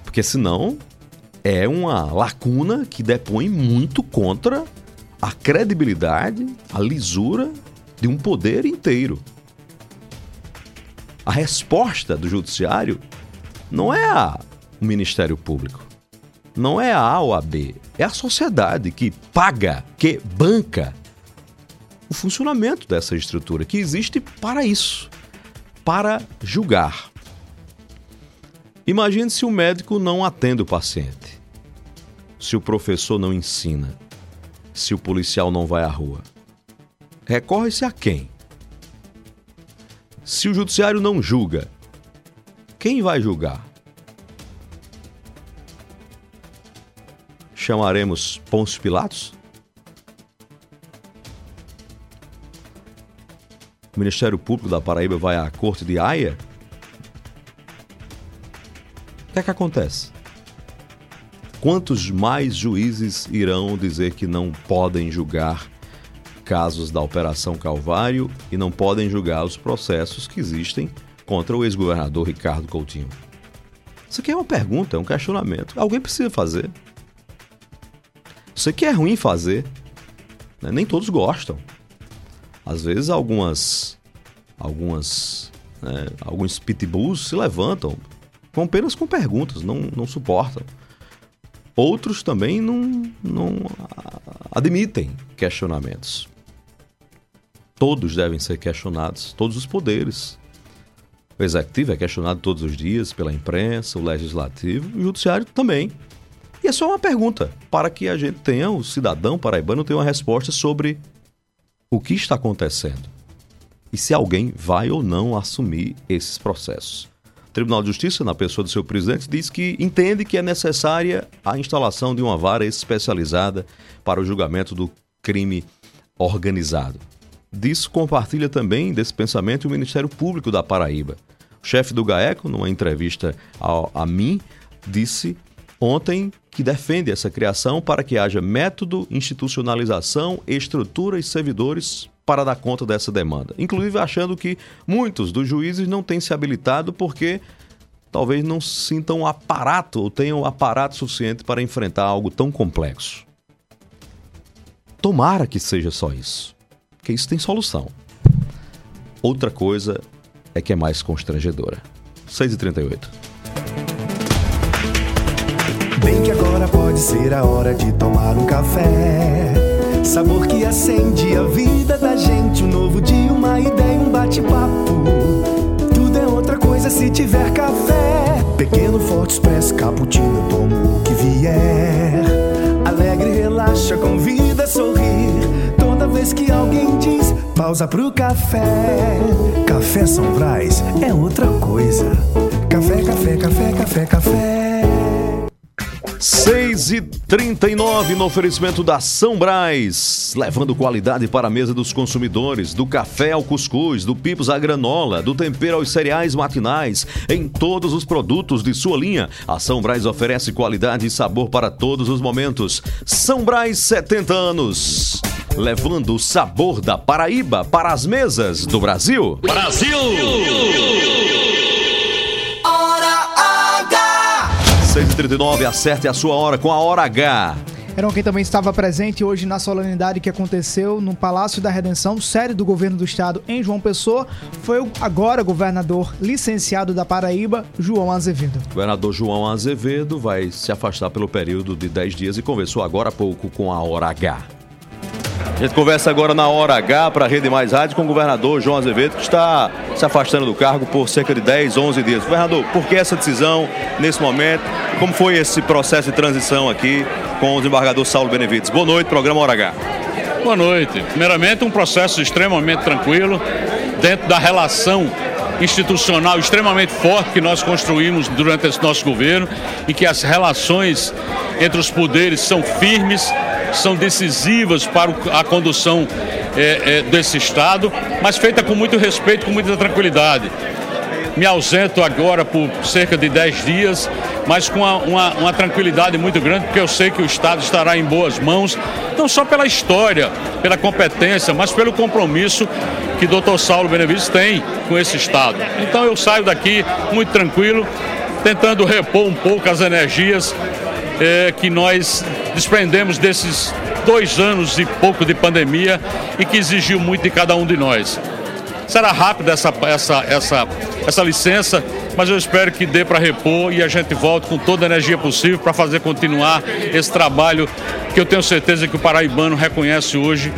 Porque senão é uma lacuna que depõe muito contra a credibilidade, a lisura de um poder inteiro. A resposta do judiciário não é o Ministério Público, não é a OAB, é a sociedade que paga, que banca o funcionamento dessa estrutura que existe para isso, para julgar. Imagine se o médico não atende o paciente, se o professor não ensina, se o policial não vai à rua. Recorre-se a quem? Se o judiciário não julga, quem vai julgar? Chamaremos Pôncio Pilatos? O Ministério Público da Paraíba vai à Corte de Haia? O que é que acontece? Quantos mais juízes irão dizer que não podem julgar casos da Operação Calvário e não podem julgar os processos que existem contra o ex-governador Ricardo Coutinho? Isso aqui é uma pergunta, é um questionamento. Alguém precisa fazer. Isso aqui é ruim fazer, né? Nem todos gostam. Às vezes alguns pitbulls se levantam apenas com perguntas, não suportam. Outros também não admitem questionamentos. Todos devem ser questionados, todos os poderes. O executivo é questionado todos os dias pela imprensa, o legislativo, o judiciário também. E é só uma pergunta, para que a gente tenha, o cidadão paraibano tenha uma resposta sobre o que está acontecendo e se alguém vai ou não assumir esses processos. O Tribunal de Justiça, na pessoa do seu presidente, diz que entende que é necessária a instalação de uma vara especializada para o julgamento do crime organizado. Disso compartilha também desse pensamento o Ministério Público da Paraíba. O chefe do GAECO, numa entrevista a mim, disse ontem que defende essa criação para que haja método, institucionalização, estrutura e servidores para dar conta dessa demanda. Inclusive achando que muitos dos juízes não têm se habilitado porque talvez não sintam aparato ou tenham aparato suficiente para enfrentar algo tão complexo. Tomara que seja só isso, porque isso tem solução. Outra coisa é que é mais constrangedora. 6h38. Bem que agora pode ser a hora de tomar um café. Sabor que acende a vida da gente. Um novo dia, uma ideia, um bate-papo. Tudo é outra coisa se tiver café. Pequeno, forte, expresso, cappuccino, tomo o que vier. Alegre, relaxa, convida a sorrir. Toda vez que alguém diz, pausa pro café. Café São Brás é outra coisa. Café, café, café, café, café. 6h39 no oferecimento da São Brás, levando qualidade para a mesa dos consumidores, do café ao cuscuz, do pipos à granola, do tempero aos cereais matinais, em todos os produtos de sua linha. A São Brás oferece qualidade e sabor para todos os momentos. São Brás, 70 anos, levando o sabor da Paraíba para as mesas do Brasil. Brasil! 6h39, acerte a sua hora com a Hora H. Eron, quem também estava presente hoje na solenidade que aconteceu no Palácio da Redenção, sede do governo do estado em João Pessoa, foi o agora governador licenciado da Paraíba, João Azevedo. O governador João Azevedo vai se afastar pelo período de 10 dias e conversou agora há pouco com a Hora H. A gente conversa agora na Hora H para a Rede Mais Rádio com o governador João Azevedo, que está se afastando do cargo por cerca de 10, 11 dias. Governador, por que essa decisão nesse momento? Como foi esse processo de transição aqui com o desembargador Saulo Benevides? Boa noite, programa Hora H. Boa noite. Primeiramente, um processo extremamente tranquilo, dentro da relação institucional extremamente forte que nós construímos durante esse nosso governo, e que as relações entre os poderes são firmes, são decisivas para a condução desse Estado, mas feita com muito respeito, com muita tranquilidade. Me ausento agora por cerca de 10 dias, mas com uma tranquilidade muito grande, porque eu sei que o Estado estará em boas mãos, não só pela história, pela competência, mas pelo compromisso que o doutor Saulo Benevides tem com esse Estado. Então eu saio daqui muito tranquilo, tentando repor um pouco as energias que nós desprendemos desses 2 anos e pouco de pandemia e que exigiu muito de cada um de nós. Será rápida essa licença, mas eu espero que dê para repor e a gente volte com toda a energia possível para fazer continuar esse trabalho que eu tenho certeza que o paraibano reconhece hoje,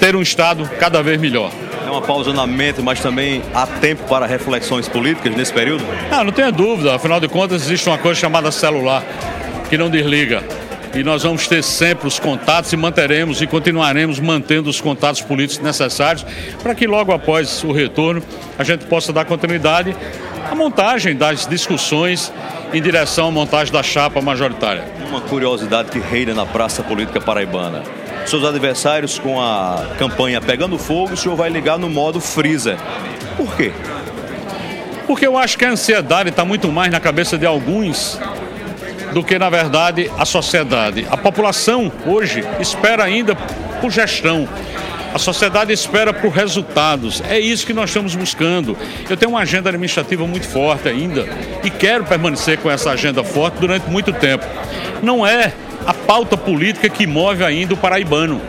ter um Estado cada vez melhor. É um apasionamento, mas também há tempo para reflexões políticas nesse período? Não tenha dúvida, afinal de contas existe uma coisa chamada celular, que não desliga. E nós vamos ter sempre os contatos e manteremos e continuaremos mantendo os contatos políticos necessários para que logo após o retorno a gente possa dar continuidade à montagem das discussões em direção à montagem da chapa majoritária. Uma curiosidade que reina na praça política paraibana. Seus adversários com a campanha pegando fogo, o senhor vai ligar no modo freezer. Por quê? Porque eu acho que a ansiedade está muito mais na cabeça de alguns do que, na verdade, a sociedade. A população, hoje, espera ainda por gestão. A sociedade espera por resultados. É isso que nós estamos buscando. Eu tenho uma agenda administrativa muito forte ainda e quero permanecer com essa agenda forte durante muito tempo. Não é a pauta política que move ainda o paraibano.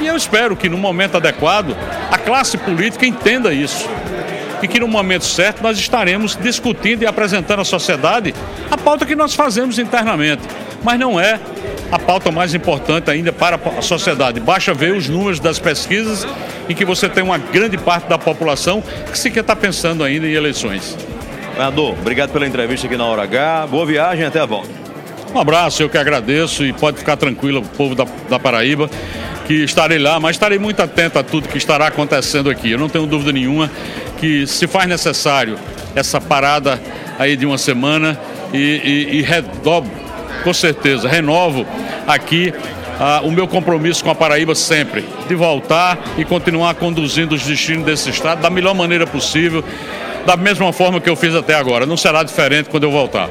E eu espero que, no momento adequado, a classe política entenda isso. E que no momento certo nós estaremos discutindo e apresentando à sociedade a pauta que nós fazemos internamente. Mas não é a pauta mais importante ainda para a sociedade. Basta ver os números das pesquisas em que você tem uma grande parte da população que sequer está pensando ainda em eleições. Governador, obrigado pela entrevista aqui na Hora H. Boa viagem, até a volta. Um abraço, eu que agradeço e pode ficar tranquilo o povo da Paraíba. Que estarei lá, mas estarei muito atento a tudo que estará acontecendo aqui. Eu não tenho dúvida nenhuma que se faz necessário essa parada aí de uma semana e redobro, com certeza, renovo aqui o meu compromisso com a Paraíba sempre, de voltar e continuar conduzindo os destinos desse estado da melhor maneira possível, da mesma forma que eu fiz até agora. Não será diferente quando eu voltar.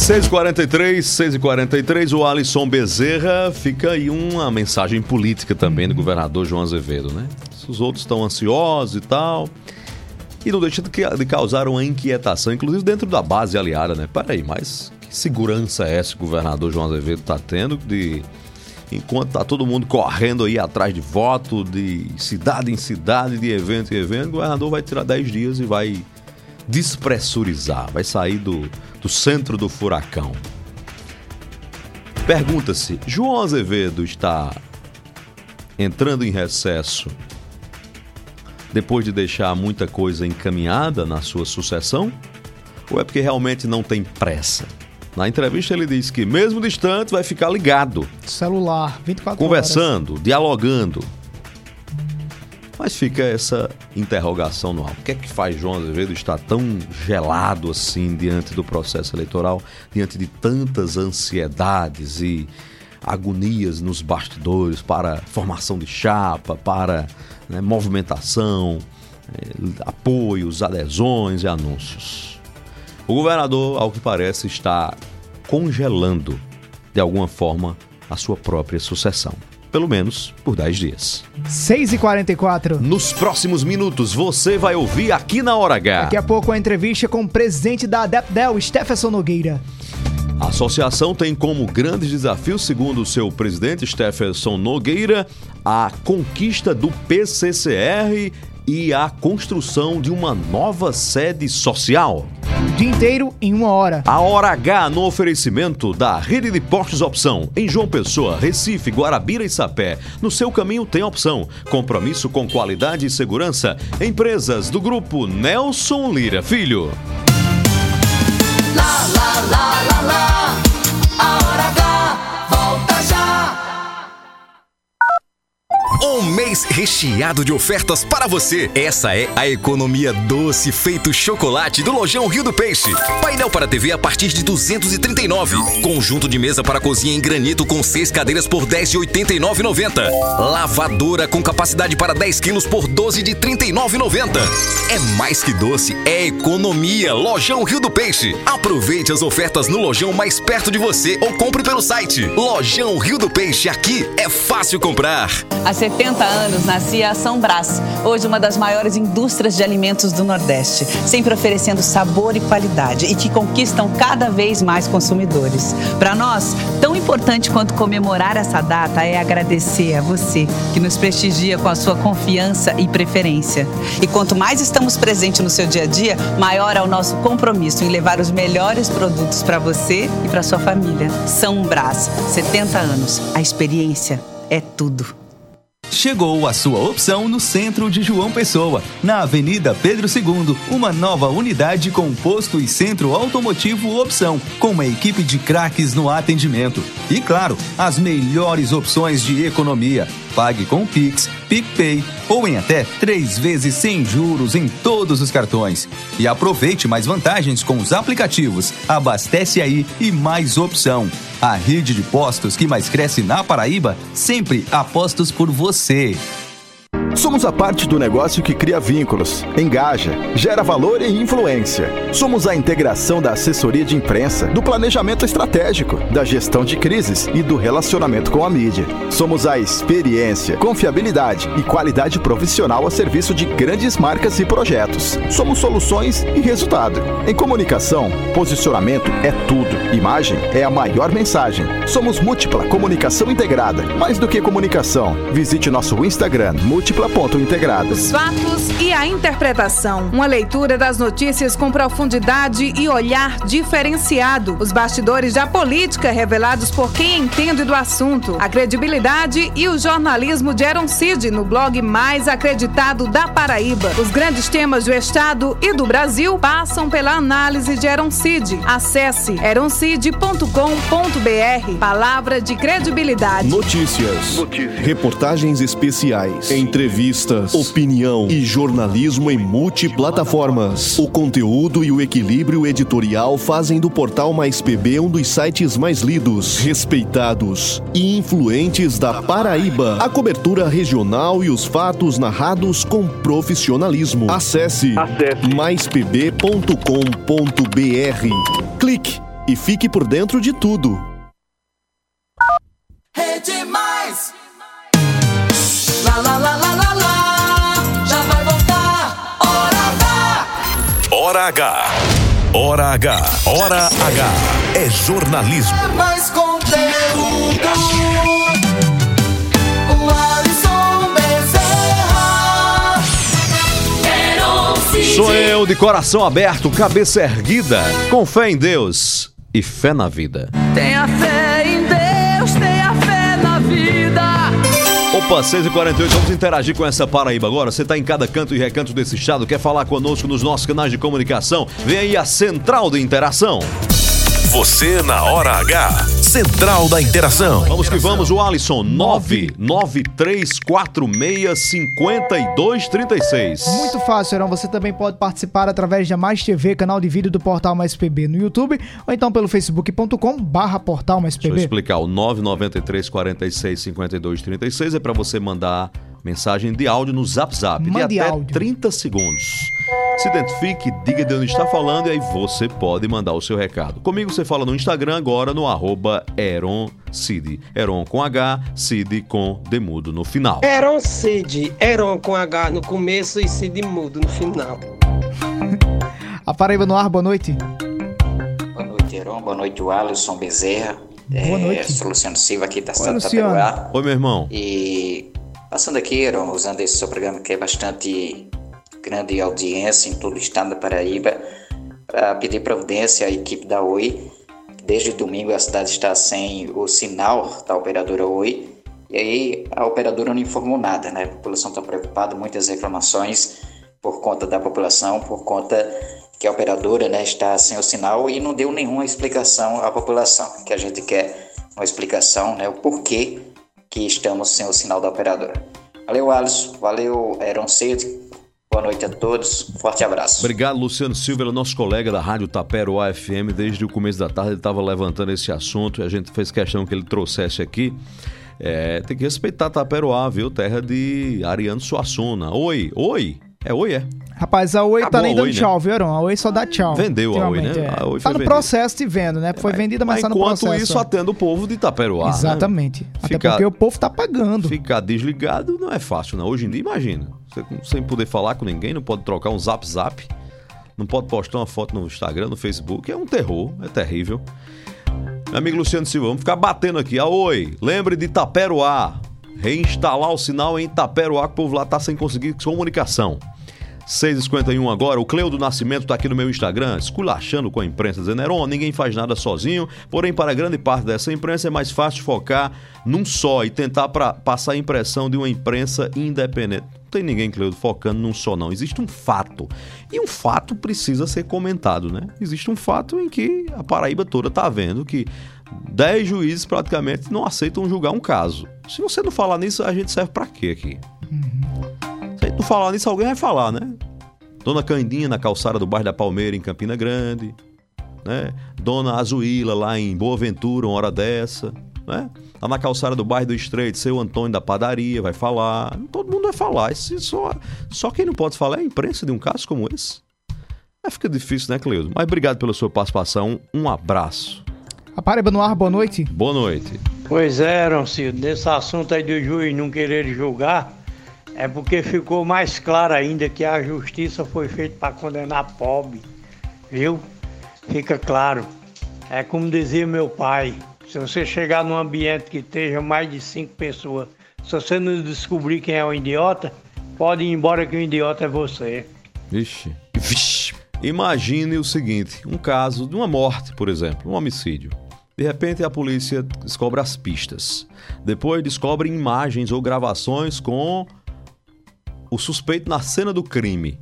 6h43, o Alisson Bezerra, fica aí uma mensagem política também do governador João Azevedo, né? Os outros estão ansiosos e tal, e não deixa de causar uma inquietação, inclusive dentro da base aliada, né? Peraí, mas que segurança é essa que o governador João Azevedo está tendo enquanto está todo mundo correndo aí atrás de voto, de cidade em cidade, de evento em evento, o governador vai tirar 10 dias e vai despressurizar, vai sair do centro do furacão. Pergunta-se, João Azevedo está entrando em recesso depois de deixar muita coisa encaminhada na sua sucessão? Ou é porque realmente não tem pressa? Na entrevista ele diz que mesmo distante vai ficar ligado. Celular, 24 conversando, horas. Dialogando. Mas fica essa interrogação no ar. O que é que faz João Azevedo estar tão gelado assim diante do processo eleitoral, diante de tantas ansiedades e agonias nos bastidores para formação de chapa, para movimentação, apoios, adesões e anúncios? O governador, ao que parece, está congelando, de alguma forma, a sua própria sucessão. Pelo menos por 10 dias. 6h44. Nos próximos minutos, você vai ouvir aqui na Hora H. Daqui a pouco a entrevista com o presidente da Adeptel, Stepherson Nogueira. A associação tem como grandes desafios, segundo o seu presidente, Stepherson Nogueira, a conquista do PCCR e a construção de uma nova sede social. O dia inteiro em uma hora. A Hora H no oferecimento da Rede de Postos Opção. Em João Pessoa, Recife, Guarabira e Sapé. No seu caminho tem opção. Compromisso com qualidade e segurança. Empresas do grupo Nelson Lira Filho. Lá, lá, lá, lá, lá. A Hora H volta já. mais recheado de ofertas para você. Essa é a economia doce feito chocolate do Lojão Rio do Peixe. Painel para TV a partir de R$239. Conjunto de mesa para cozinha em granito com 6 cadeiras por R$10,89,90. Lavadora com capacidade para 10 quilos por R$12,39,90. É mais que doce, é economia. Lojão Rio do Peixe. Aproveite as ofertas no lojão mais perto de você ou compre pelo site. Lojão Rio do Peixe, aqui é fácil comprar. Há 70 anos nascia a Ação Brás, hoje uma das maiores indústrias de alimentos do Nordeste, sempre oferecendo sabor e qualidade e que conquistam cada vez mais consumidores. Para nós, tão importante quanto comemorar essa data é agradecer a você que nos prestigia com a sua confiança e preferência. E quanto mais estamos presentes no seu dia a dia, maior é o nosso compromisso em levar os melhores produtos para você e para sua família. São Brás, 70 anos, a experiência é tudo. Chegou a sua opção no centro de João Pessoa, na Avenida Pedro II, uma nova unidade com posto e centro automotivo Opção, com uma equipe de craques no atendimento. E claro, as melhores opções de economia. Pague com Pix, PicPay ou em até 3 vezes sem juros em todos os cartões. E aproveite mais vantagens com os aplicativos Abastece Aí e Mais Opção. A rede de postos que mais cresce na Paraíba, sempre há postos por você. Somos a parte do negócio que cria vínculos, engaja, gera valor e influência. Somos a integração da assessoria de imprensa, do planejamento estratégico, da gestão de crises e do relacionamento com a mídia. Somos a experiência, confiabilidade e qualidade profissional a serviço de grandes marcas e projetos. Somos soluções e resultado. Em comunicação, posicionamento é tudo. Imagem é a maior mensagem. Somos Múltipla Comunicação Integrada. Mais do que comunicação, visite nosso Instagram, Múltipla.integrada. Os fatos e a interpretação. Uma leitura das notícias com profundidade e olhar diferenciado. Os bastidores da política revelados por quem entende do assunto. A credibilidade e o jornalismo de Eron Cid no blog mais acreditado da Paraíba. Os grandes temas do Estado e do Brasil passam pela análise de Eron Cid. Acesse eroncid.com.br. Palavra de credibilidade. Notícias. Reportagens especiais. Entrevistas, opinião e jornalismo em multiplataformas. O conteúdo e o equilíbrio editorial fazem do Portal Mais PB um dos sites mais lidos, respeitados e influentes da Paraíba. A cobertura regional e os fatos narrados com profissionalismo. Acesse. maispb.com.br. Clique e fique por dentro de tudo. Rede Mais. La, la, la, la, la, la. Já vai voltar. Hora H. É jornalismo. É mais conteúdo. O Alisson Bezerra. Sou eu de coração aberto, cabeça erguida, com fé em Deus e fé na vida. Tenha fé em Deus, tenha fé na vida. Opa, 6h48, vamos interagir com essa Paraíba agora. Você está em cada canto e recanto desse estado, quer falar conosco nos nossos canais de comunicação? Vem aí a Central de Interação. Você na Hora H, Central da Interação. Vamos que vamos, o Alisson, 993465236. Muito fácil, Eron. Você também pode participar através da Mais TV, canal de vídeo do Portal Mais PB no YouTube, ou então pelo facebook.com/portalmaispb. Deixa eu explicar, o 993465236 é para você mandar mensagem de áudio no Zap, de até áudio. 30 segundos. Se identifique, diga de onde está falando e aí você pode mandar o seu recado. Comigo você fala no Instagram agora no @EronCid. Eron com H, Cid com demudo no final. Eron Cid, Eron com H no começo e Cid mudo no final. A Paraíba no ar, boa noite. Boa noite, Eron. Boa noite, Alisson Bezerra. Boa noite. Sou Luciano Silva aqui da Santa Luzia. Oi, meu irmão. E passando aqui, Eron, usando esse seu programa que é bastante grande audiência em todo o estado da Paraíba, para pedir providência à equipe da Oi. Desde domingo a cidade está sem o sinal da operadora Oi, e aí a operadora não informou nada, né? A população está preocupada, muitas reclamações por conta da população, por conta que a operadora, né, está sem o sinal e não deu nenhuma explicação à população, que a gente quer uma explicação, né, o porquê que estamos sem o sinal da operadora. Valeu, Alisson. Valeu, Eron Cedo. Boa noite a todos. Forte abraço. Obrigado, Luciano Silva, nosso colega da Rádio Tapero AFM. Desde o começo da tarde ele estava levantando esse assunto e a gente fez questão que ele trouxesse aqui. Tem que respeitar Taperoá, viu? Terra de Ariano Suassuna. Oi. É. Rapaz, a Oi tá nem dando tchau, viu, Eron? A Oi só dá tchau. Vendeu a Oi, né? A Oi foi tá no processo de venda, né? Foi vendida, mas tá no processo. Enquanto isso, atendo o povo de Taperoá. Exatamente. Né? Até porque o povo tá pagando. Ficar desligado não é fácil, não. Hoje em dia, imagina. Você sem poder falar com ninguém, não pode trocar um zap-zap, não pode postar uma foto no Instagram, no Facebook. É um terror, é terrível. Meu amigo Luciano Silva, vamos ficar batendo aqui. A Oi, lembre de Itaperuá. Reinstalar o sinal em Itaperuá, que o povo lá tá sem conseguir comunicação. 6h51 agora, o Cleudo Nascimento tá aqui no meu Instagram, esculachando com a imprensa, dizendo: Eron, ninguém faz nada sozinho, porém para grande parte dessa imprensa é mais fácil focar num só e tentar passar a impressão de uma imprensa independente. Não tem ninguém, Cleudo, focando num só não. Existe um fato, e um fato precisa ser comentado, né? Existe um fato em que a Paraíba toda tá vendo que 10 juízes praticamente não aceitam julgar um caso. Se você não falar nisso, a gente serve pra quê aqui? Se a gente não falar nisso, alguém vai falar, né? Dona Candinha na calçada do bairro da Palmeira, em Campina Grande, né? Dona Azuíla lá em Boa Ventura, uma hora dessa, né? Lá na calçada do bairro do Estreito, seu Antônio da Padaria vai falar. Todo mundo vai falar. Só quem não pode falar é a imprensa de um caso como esse. Aí fica difícil, né, Cleudo? Mas obrigado pela sua participação. Um abraço. A Paraíba no ar, boa noite. Boa noite. Pois é, Eron Cid, nesse assunto aí do juiz não querer julgar, é porque ficou mais claro ainda que a justiça foi feita para condenar pobre, viu? Fica claro. É como dizia meu pai, se você chegar num ambiente que esteja mais de 5 pessoas, se você não descobrir quem é o idiota, pode ir embora que o idiota é você. Vixe. Imagine o seguinte, um caso de uma morte, por exemplo, um homicídio. De repente, a polícia descobre as pistas. Depois descobre imagens ou gravações com o suspeito na cena do crime.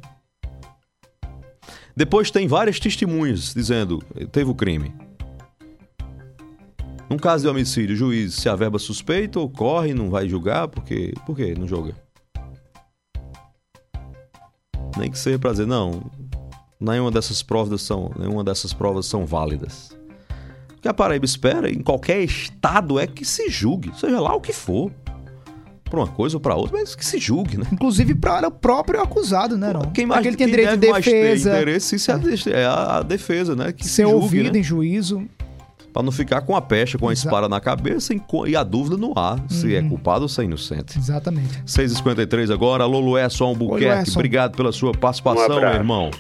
Depois tem várias testemunhas dizendo que teve o crime. Num caso de homicídio, o juiz se averba suspeito, ocorre, não vai julgar, porque... Por quê? Não julga. Nem que seja pra dizer, não, nenhuma dessas provas são válidas. O que a Paraíba espera em qualquer estado é que se julgue, seja lá o que for. Para uma coisa ou para outra, mas que se julgue, né? Inclusive para o próprio acusado, né, Eron? Quem tem direito de defesa. Isso é a defesa, né? Que ser se julgue, ouvido, né? Em juízo. Para não ficar com a pecha, com a espada na cabeça e a dúvida no ar, se é culpado ou se é inocente. Exatamente. 6h53 agora. Alô, Luécio Albuquerque. Obrigado pela sua participação, meu irmão.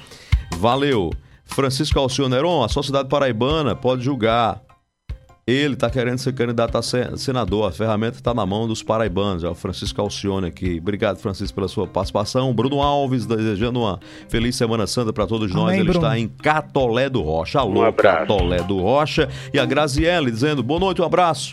Valeu. Francisco Alcione, Eron, a sociedade paraibana pode julgar. Ele está querendo ser candidato a senador. A ferramenta está na mão dos paraibanos. É o Francisco Alcione aqui. Obrigado, Francisco, pela sua participação. Bruno Alves, desejando uma feliz Semana Santa para todos nós. Amém, ele Bruno. Está em Catolé do Rocha. Alô, Catolé do Rocha. E a Graziele dizendo, boa noite, um abraço.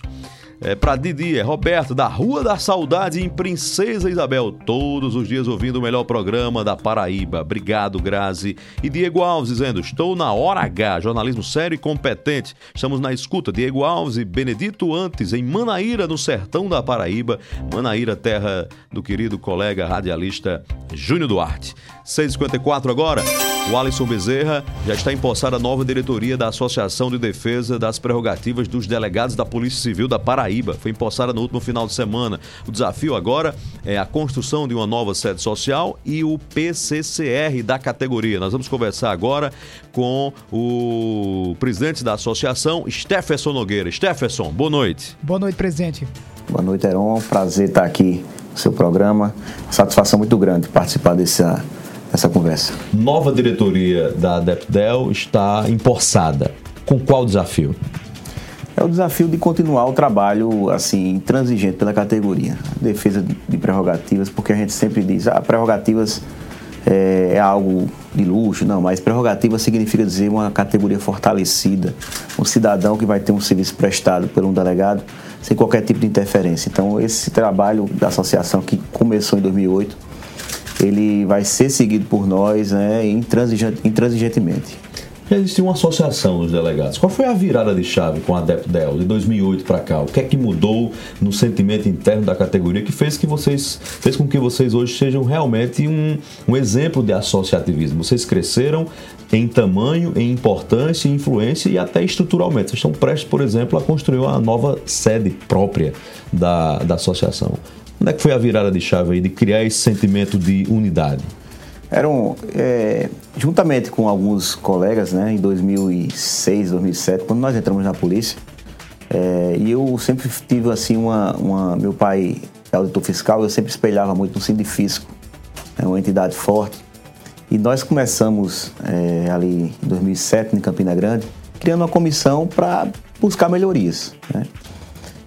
Para Didi, Roberto, da Rua da Saudade, em Princesa Isabel. Todos os dias ouvindo o melhor programa da Paraíba. Obrigado, Grazi. E Diego Alves dizendo, estou na Hora H, jornalismo sério e competente. Estamos na escuta, Diego Alves e Benedito Antes, em Manaíra, no sertão da Paraíba. Manaíra, terra do querido colega radialista Júnior Duarte. 6h54 agora, o Alisson Bezerra já está empossada a nova diretoria da Associação de Defesa das Prerrogativas dos Delegados da Polícia Civil da Paraíba. Foi empossada no último final de semana. O desafio agora é a construção de uma nova sede social e o PCCR da categoria. Nós vamos conversar agora com o presidente da associação, Stepherson Nogueira. Stepherson, boa noite. Boa noite, presidente. Boa noite, Eron. Prazer estar aqui no seu programa. Satisfação muito grande participar dessa conversa. Nova diretoria da Adeptel está empossada. Com qual desafio? É o desafio de continuar o trabalho assim, intransigente pela categoria. Defesa de prerrogativas, porque a gente sempre diz, prerrogativas é algo de luxo. Não, mas prerrogativa significa dizer uma categoria fortalecida. Um cidadão que vai ter um serviço prestado por um delegado sem qualquer tipo de interferência. Então, esse trabalho da associação que começou em 2008, ele vai ser seguido por nós, né, intransigentemente. existiu uma associação dos delegados. Qual foi a virada de chave com a Adeptel de 2008 para cá? O que é que mudou no sentimento interno da categoria que fez com que vocês hoje sejam realmente um exemplo de associativismo? Vocês cresceram em tamanho, em importância, em influência e até estruturalmente. Vocês estão prestes, por exemplo, a construir uma nova sede própria da associação. Onde é que foi a virada de chave aí de criar esse sentimento de unidade? Eram, juntamente com alguns colegas, né, em 2006, 2007, quando nós entramos na polícia, e eu sempre tive assim meu pai é auditor fiscal, eu sempre espelhava muito no Sindifisco, é uma entidade forte, e nós começamos ali em 2007, em Campina Grande, criando uma comissão para buscar melhorias, né?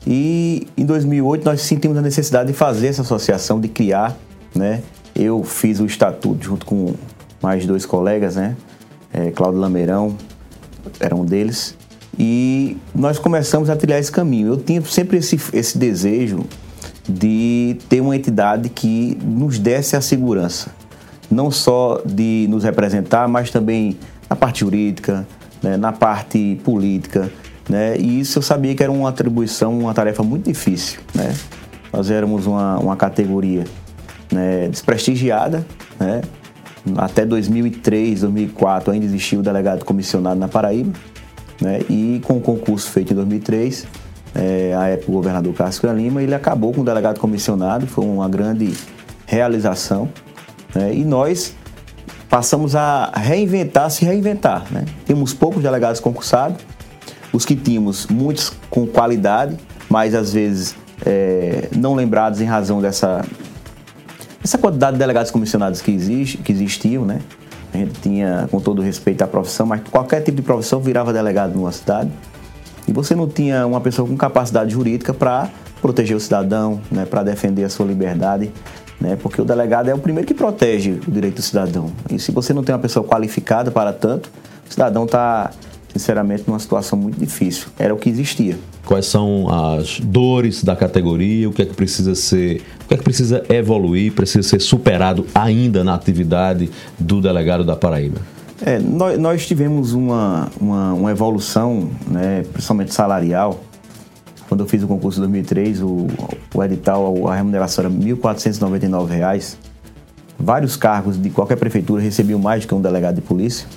E em 2008 nós sentimos a necessidade de fazer essa associação, de criar, né? Eu fiz o estatuto junto com mais dois colegas, né? Cláudio Lameirão era um deles. E nós começamos a trilhar esse caminho. Eu tinha sempre esse desejo de ter uma entidade que nos desse a segurança. Não só de nos representar, mas também na parte jurídica, né? Na parte política, né? E isso eu sabia que era uma atribuição, uma tarefa muito difícil, né? Nós éramos uma categoria, né, desprestigiada, né? Até 2003, 2004 ainda existia o delegado comissionado na Paraíba, né? E com o concurso feito em 2003, a época o governador Cássio Lima, ele acabou com o delegado comissionado, foi uma grande realização, né? E nós passamos a se reinventar, né? Temos poucos delegados concursados, os que tínhamos, muitos com qualidade, mas às vezes não lembrados em razão dessa... Essa quantidade de delegados comissionados que existiam, né? A gente tinha, com todo respeito à profissão, mas qualquer tipo de profissão virava delegado numa cidade. E você não tinha uma pessoa com capacidade jurídica para proteger o cidadão, né? Para defender a sua liberdade, né? Porque o delegado é o primeiro que protege o direito do cidadão. E se você não tem uma pessoa qualificada para tanto, o cidadão está, sinceramente, numa situação muito difícil. Era o que existia. Quais são as dores da categoria? O que é que precisa ser, o que é que precisa evoluir, precisa ser superado ainda na atividade do delegado da Paraíba? Nós tivemos uma evolução, né, principalmente salarial. Quando eu fiz o concurso em 2003, o edital, a remuneração era R$ 1.499. Vários cargos de qualquer prefeitura recebiam mais do que um delegado de polícia.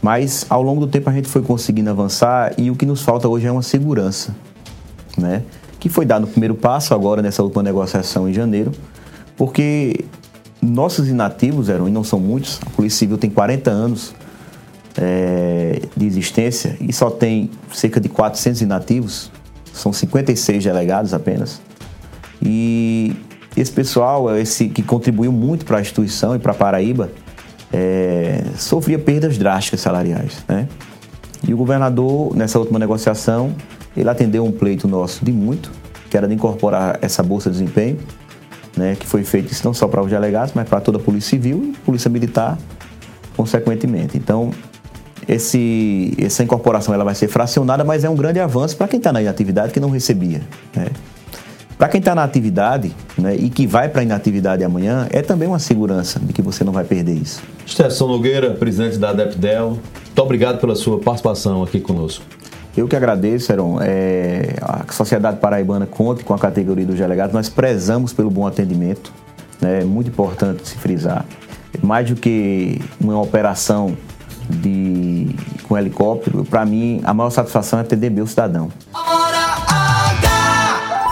Mas, ao longo do tempo, a gente foi conseguindo avançar e o que nos falta hoje é uma segurança, né? Que foi dado o primeiro passo agora nessa última negociação em janeiro, porque nossos inativos, e não são muitos, a Polícia Civil tem 40 anos de existência e só tem cerca de 400 inativos, são 56 delegados apenas. E esse pessoal, esse que contribuiu muito para a instituição e para a Paraíba, sofria perdas drásticas salariais, né? E o governador, nessa última negociação, ele atendeu um pleito nosso de muito, que era de incorporar essa bolsa de desempenho, né? Que foi feito não só para os delegados, mas para toda a Polícia Civil e Polícia Militar, consequentemente. Então, essa incorporação ela vai ser fracionada, mas é um grande avanço para quem está na inatividade que não recebia, né? Para quem está na atividade, né, e que vai para a inatividade amanhã, é também uma segurança de que você não vai perder isso. Stepherson Nogueira, presidente da Adeptel, muito obrigado pela sua participação aqui conosco. Eu que agradeço, Eron. A Sociedade Paraibana conta com a categoria dos delegados. Nós prezamos pelo bom atendimento, né, é muito importante se frisar. Mais do que uma operação com helicóptero, para mim a maior satisfação é atender bem o cidadão.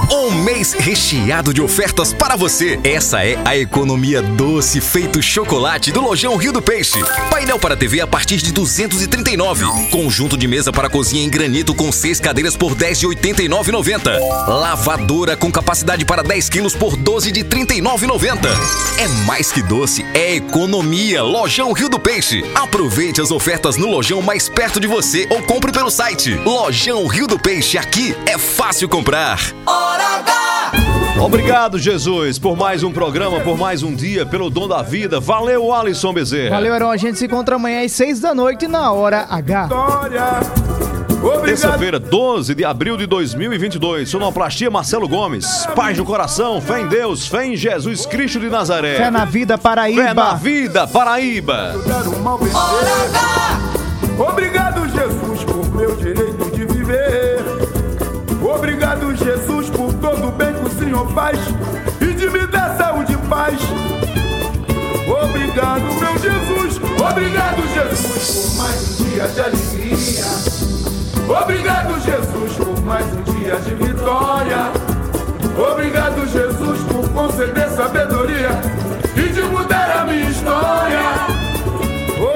Um mês recheado de ofertas para você. Essa é a economia doce feito chocolate do Lojão Rio do Peixe. Painel para TV a partir de R$ 239. Conjunto de mesa para cozinha em granito com 6 cadeiras por R$ 10,89,90. Lavadora com capacidade para 10 quilos por 12 de R$ 39,90. É mais que doce, é economia. Lojão Rio do Peixe. Aproveite as ofertas no lojão mais perto de você ou compre pelo site. Lojão Rio do Peixe. Aqui é fácil comprar. Obrigado, Jesus, por mais um programa, por mais um dia, pelo dom da vida. Valeu, Alisson Bezerra. Valeu, Eron. A gente se encontra amanhã às 6 da noite na Hora H. Terça-feira, 12 de abril de 2022. Sonoplastia Marcelo Gomes. Paz no coração, fé em Deus, fé em Jesus Cristo de Nazaré. Fé na vida, Paraíba. Fé na vida, Paraíba. Hora H. Obrigado, Jesus, por meu direito de viver. Obrigado, Jesus, por todo o bem que o Senhor faz e de me dar saúde e paz. Obrigado, meu Jesus. Obrigado, Jesus, por mais um dia de alegria. Obrigado, Jesus, por mais um dia de vitória. Obrigado, Jesus, por conceder sabedoria e de mudar a minha história.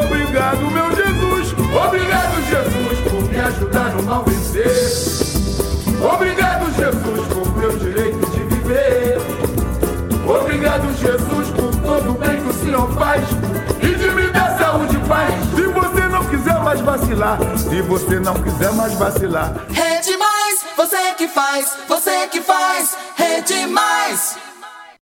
Obrigado, meu Jesus. Obrigado, Jesus, por me ajudar no mal vencer. Obrigado, Jesus, por meu direito de viver. Obrigado, Jesus, por todo o bem que o Senhor faz e de me dar saúde e paz. Se você não quiser mais vacilar, se você não quiser mais vacilar, Rede Mais, você que faz, você que faz.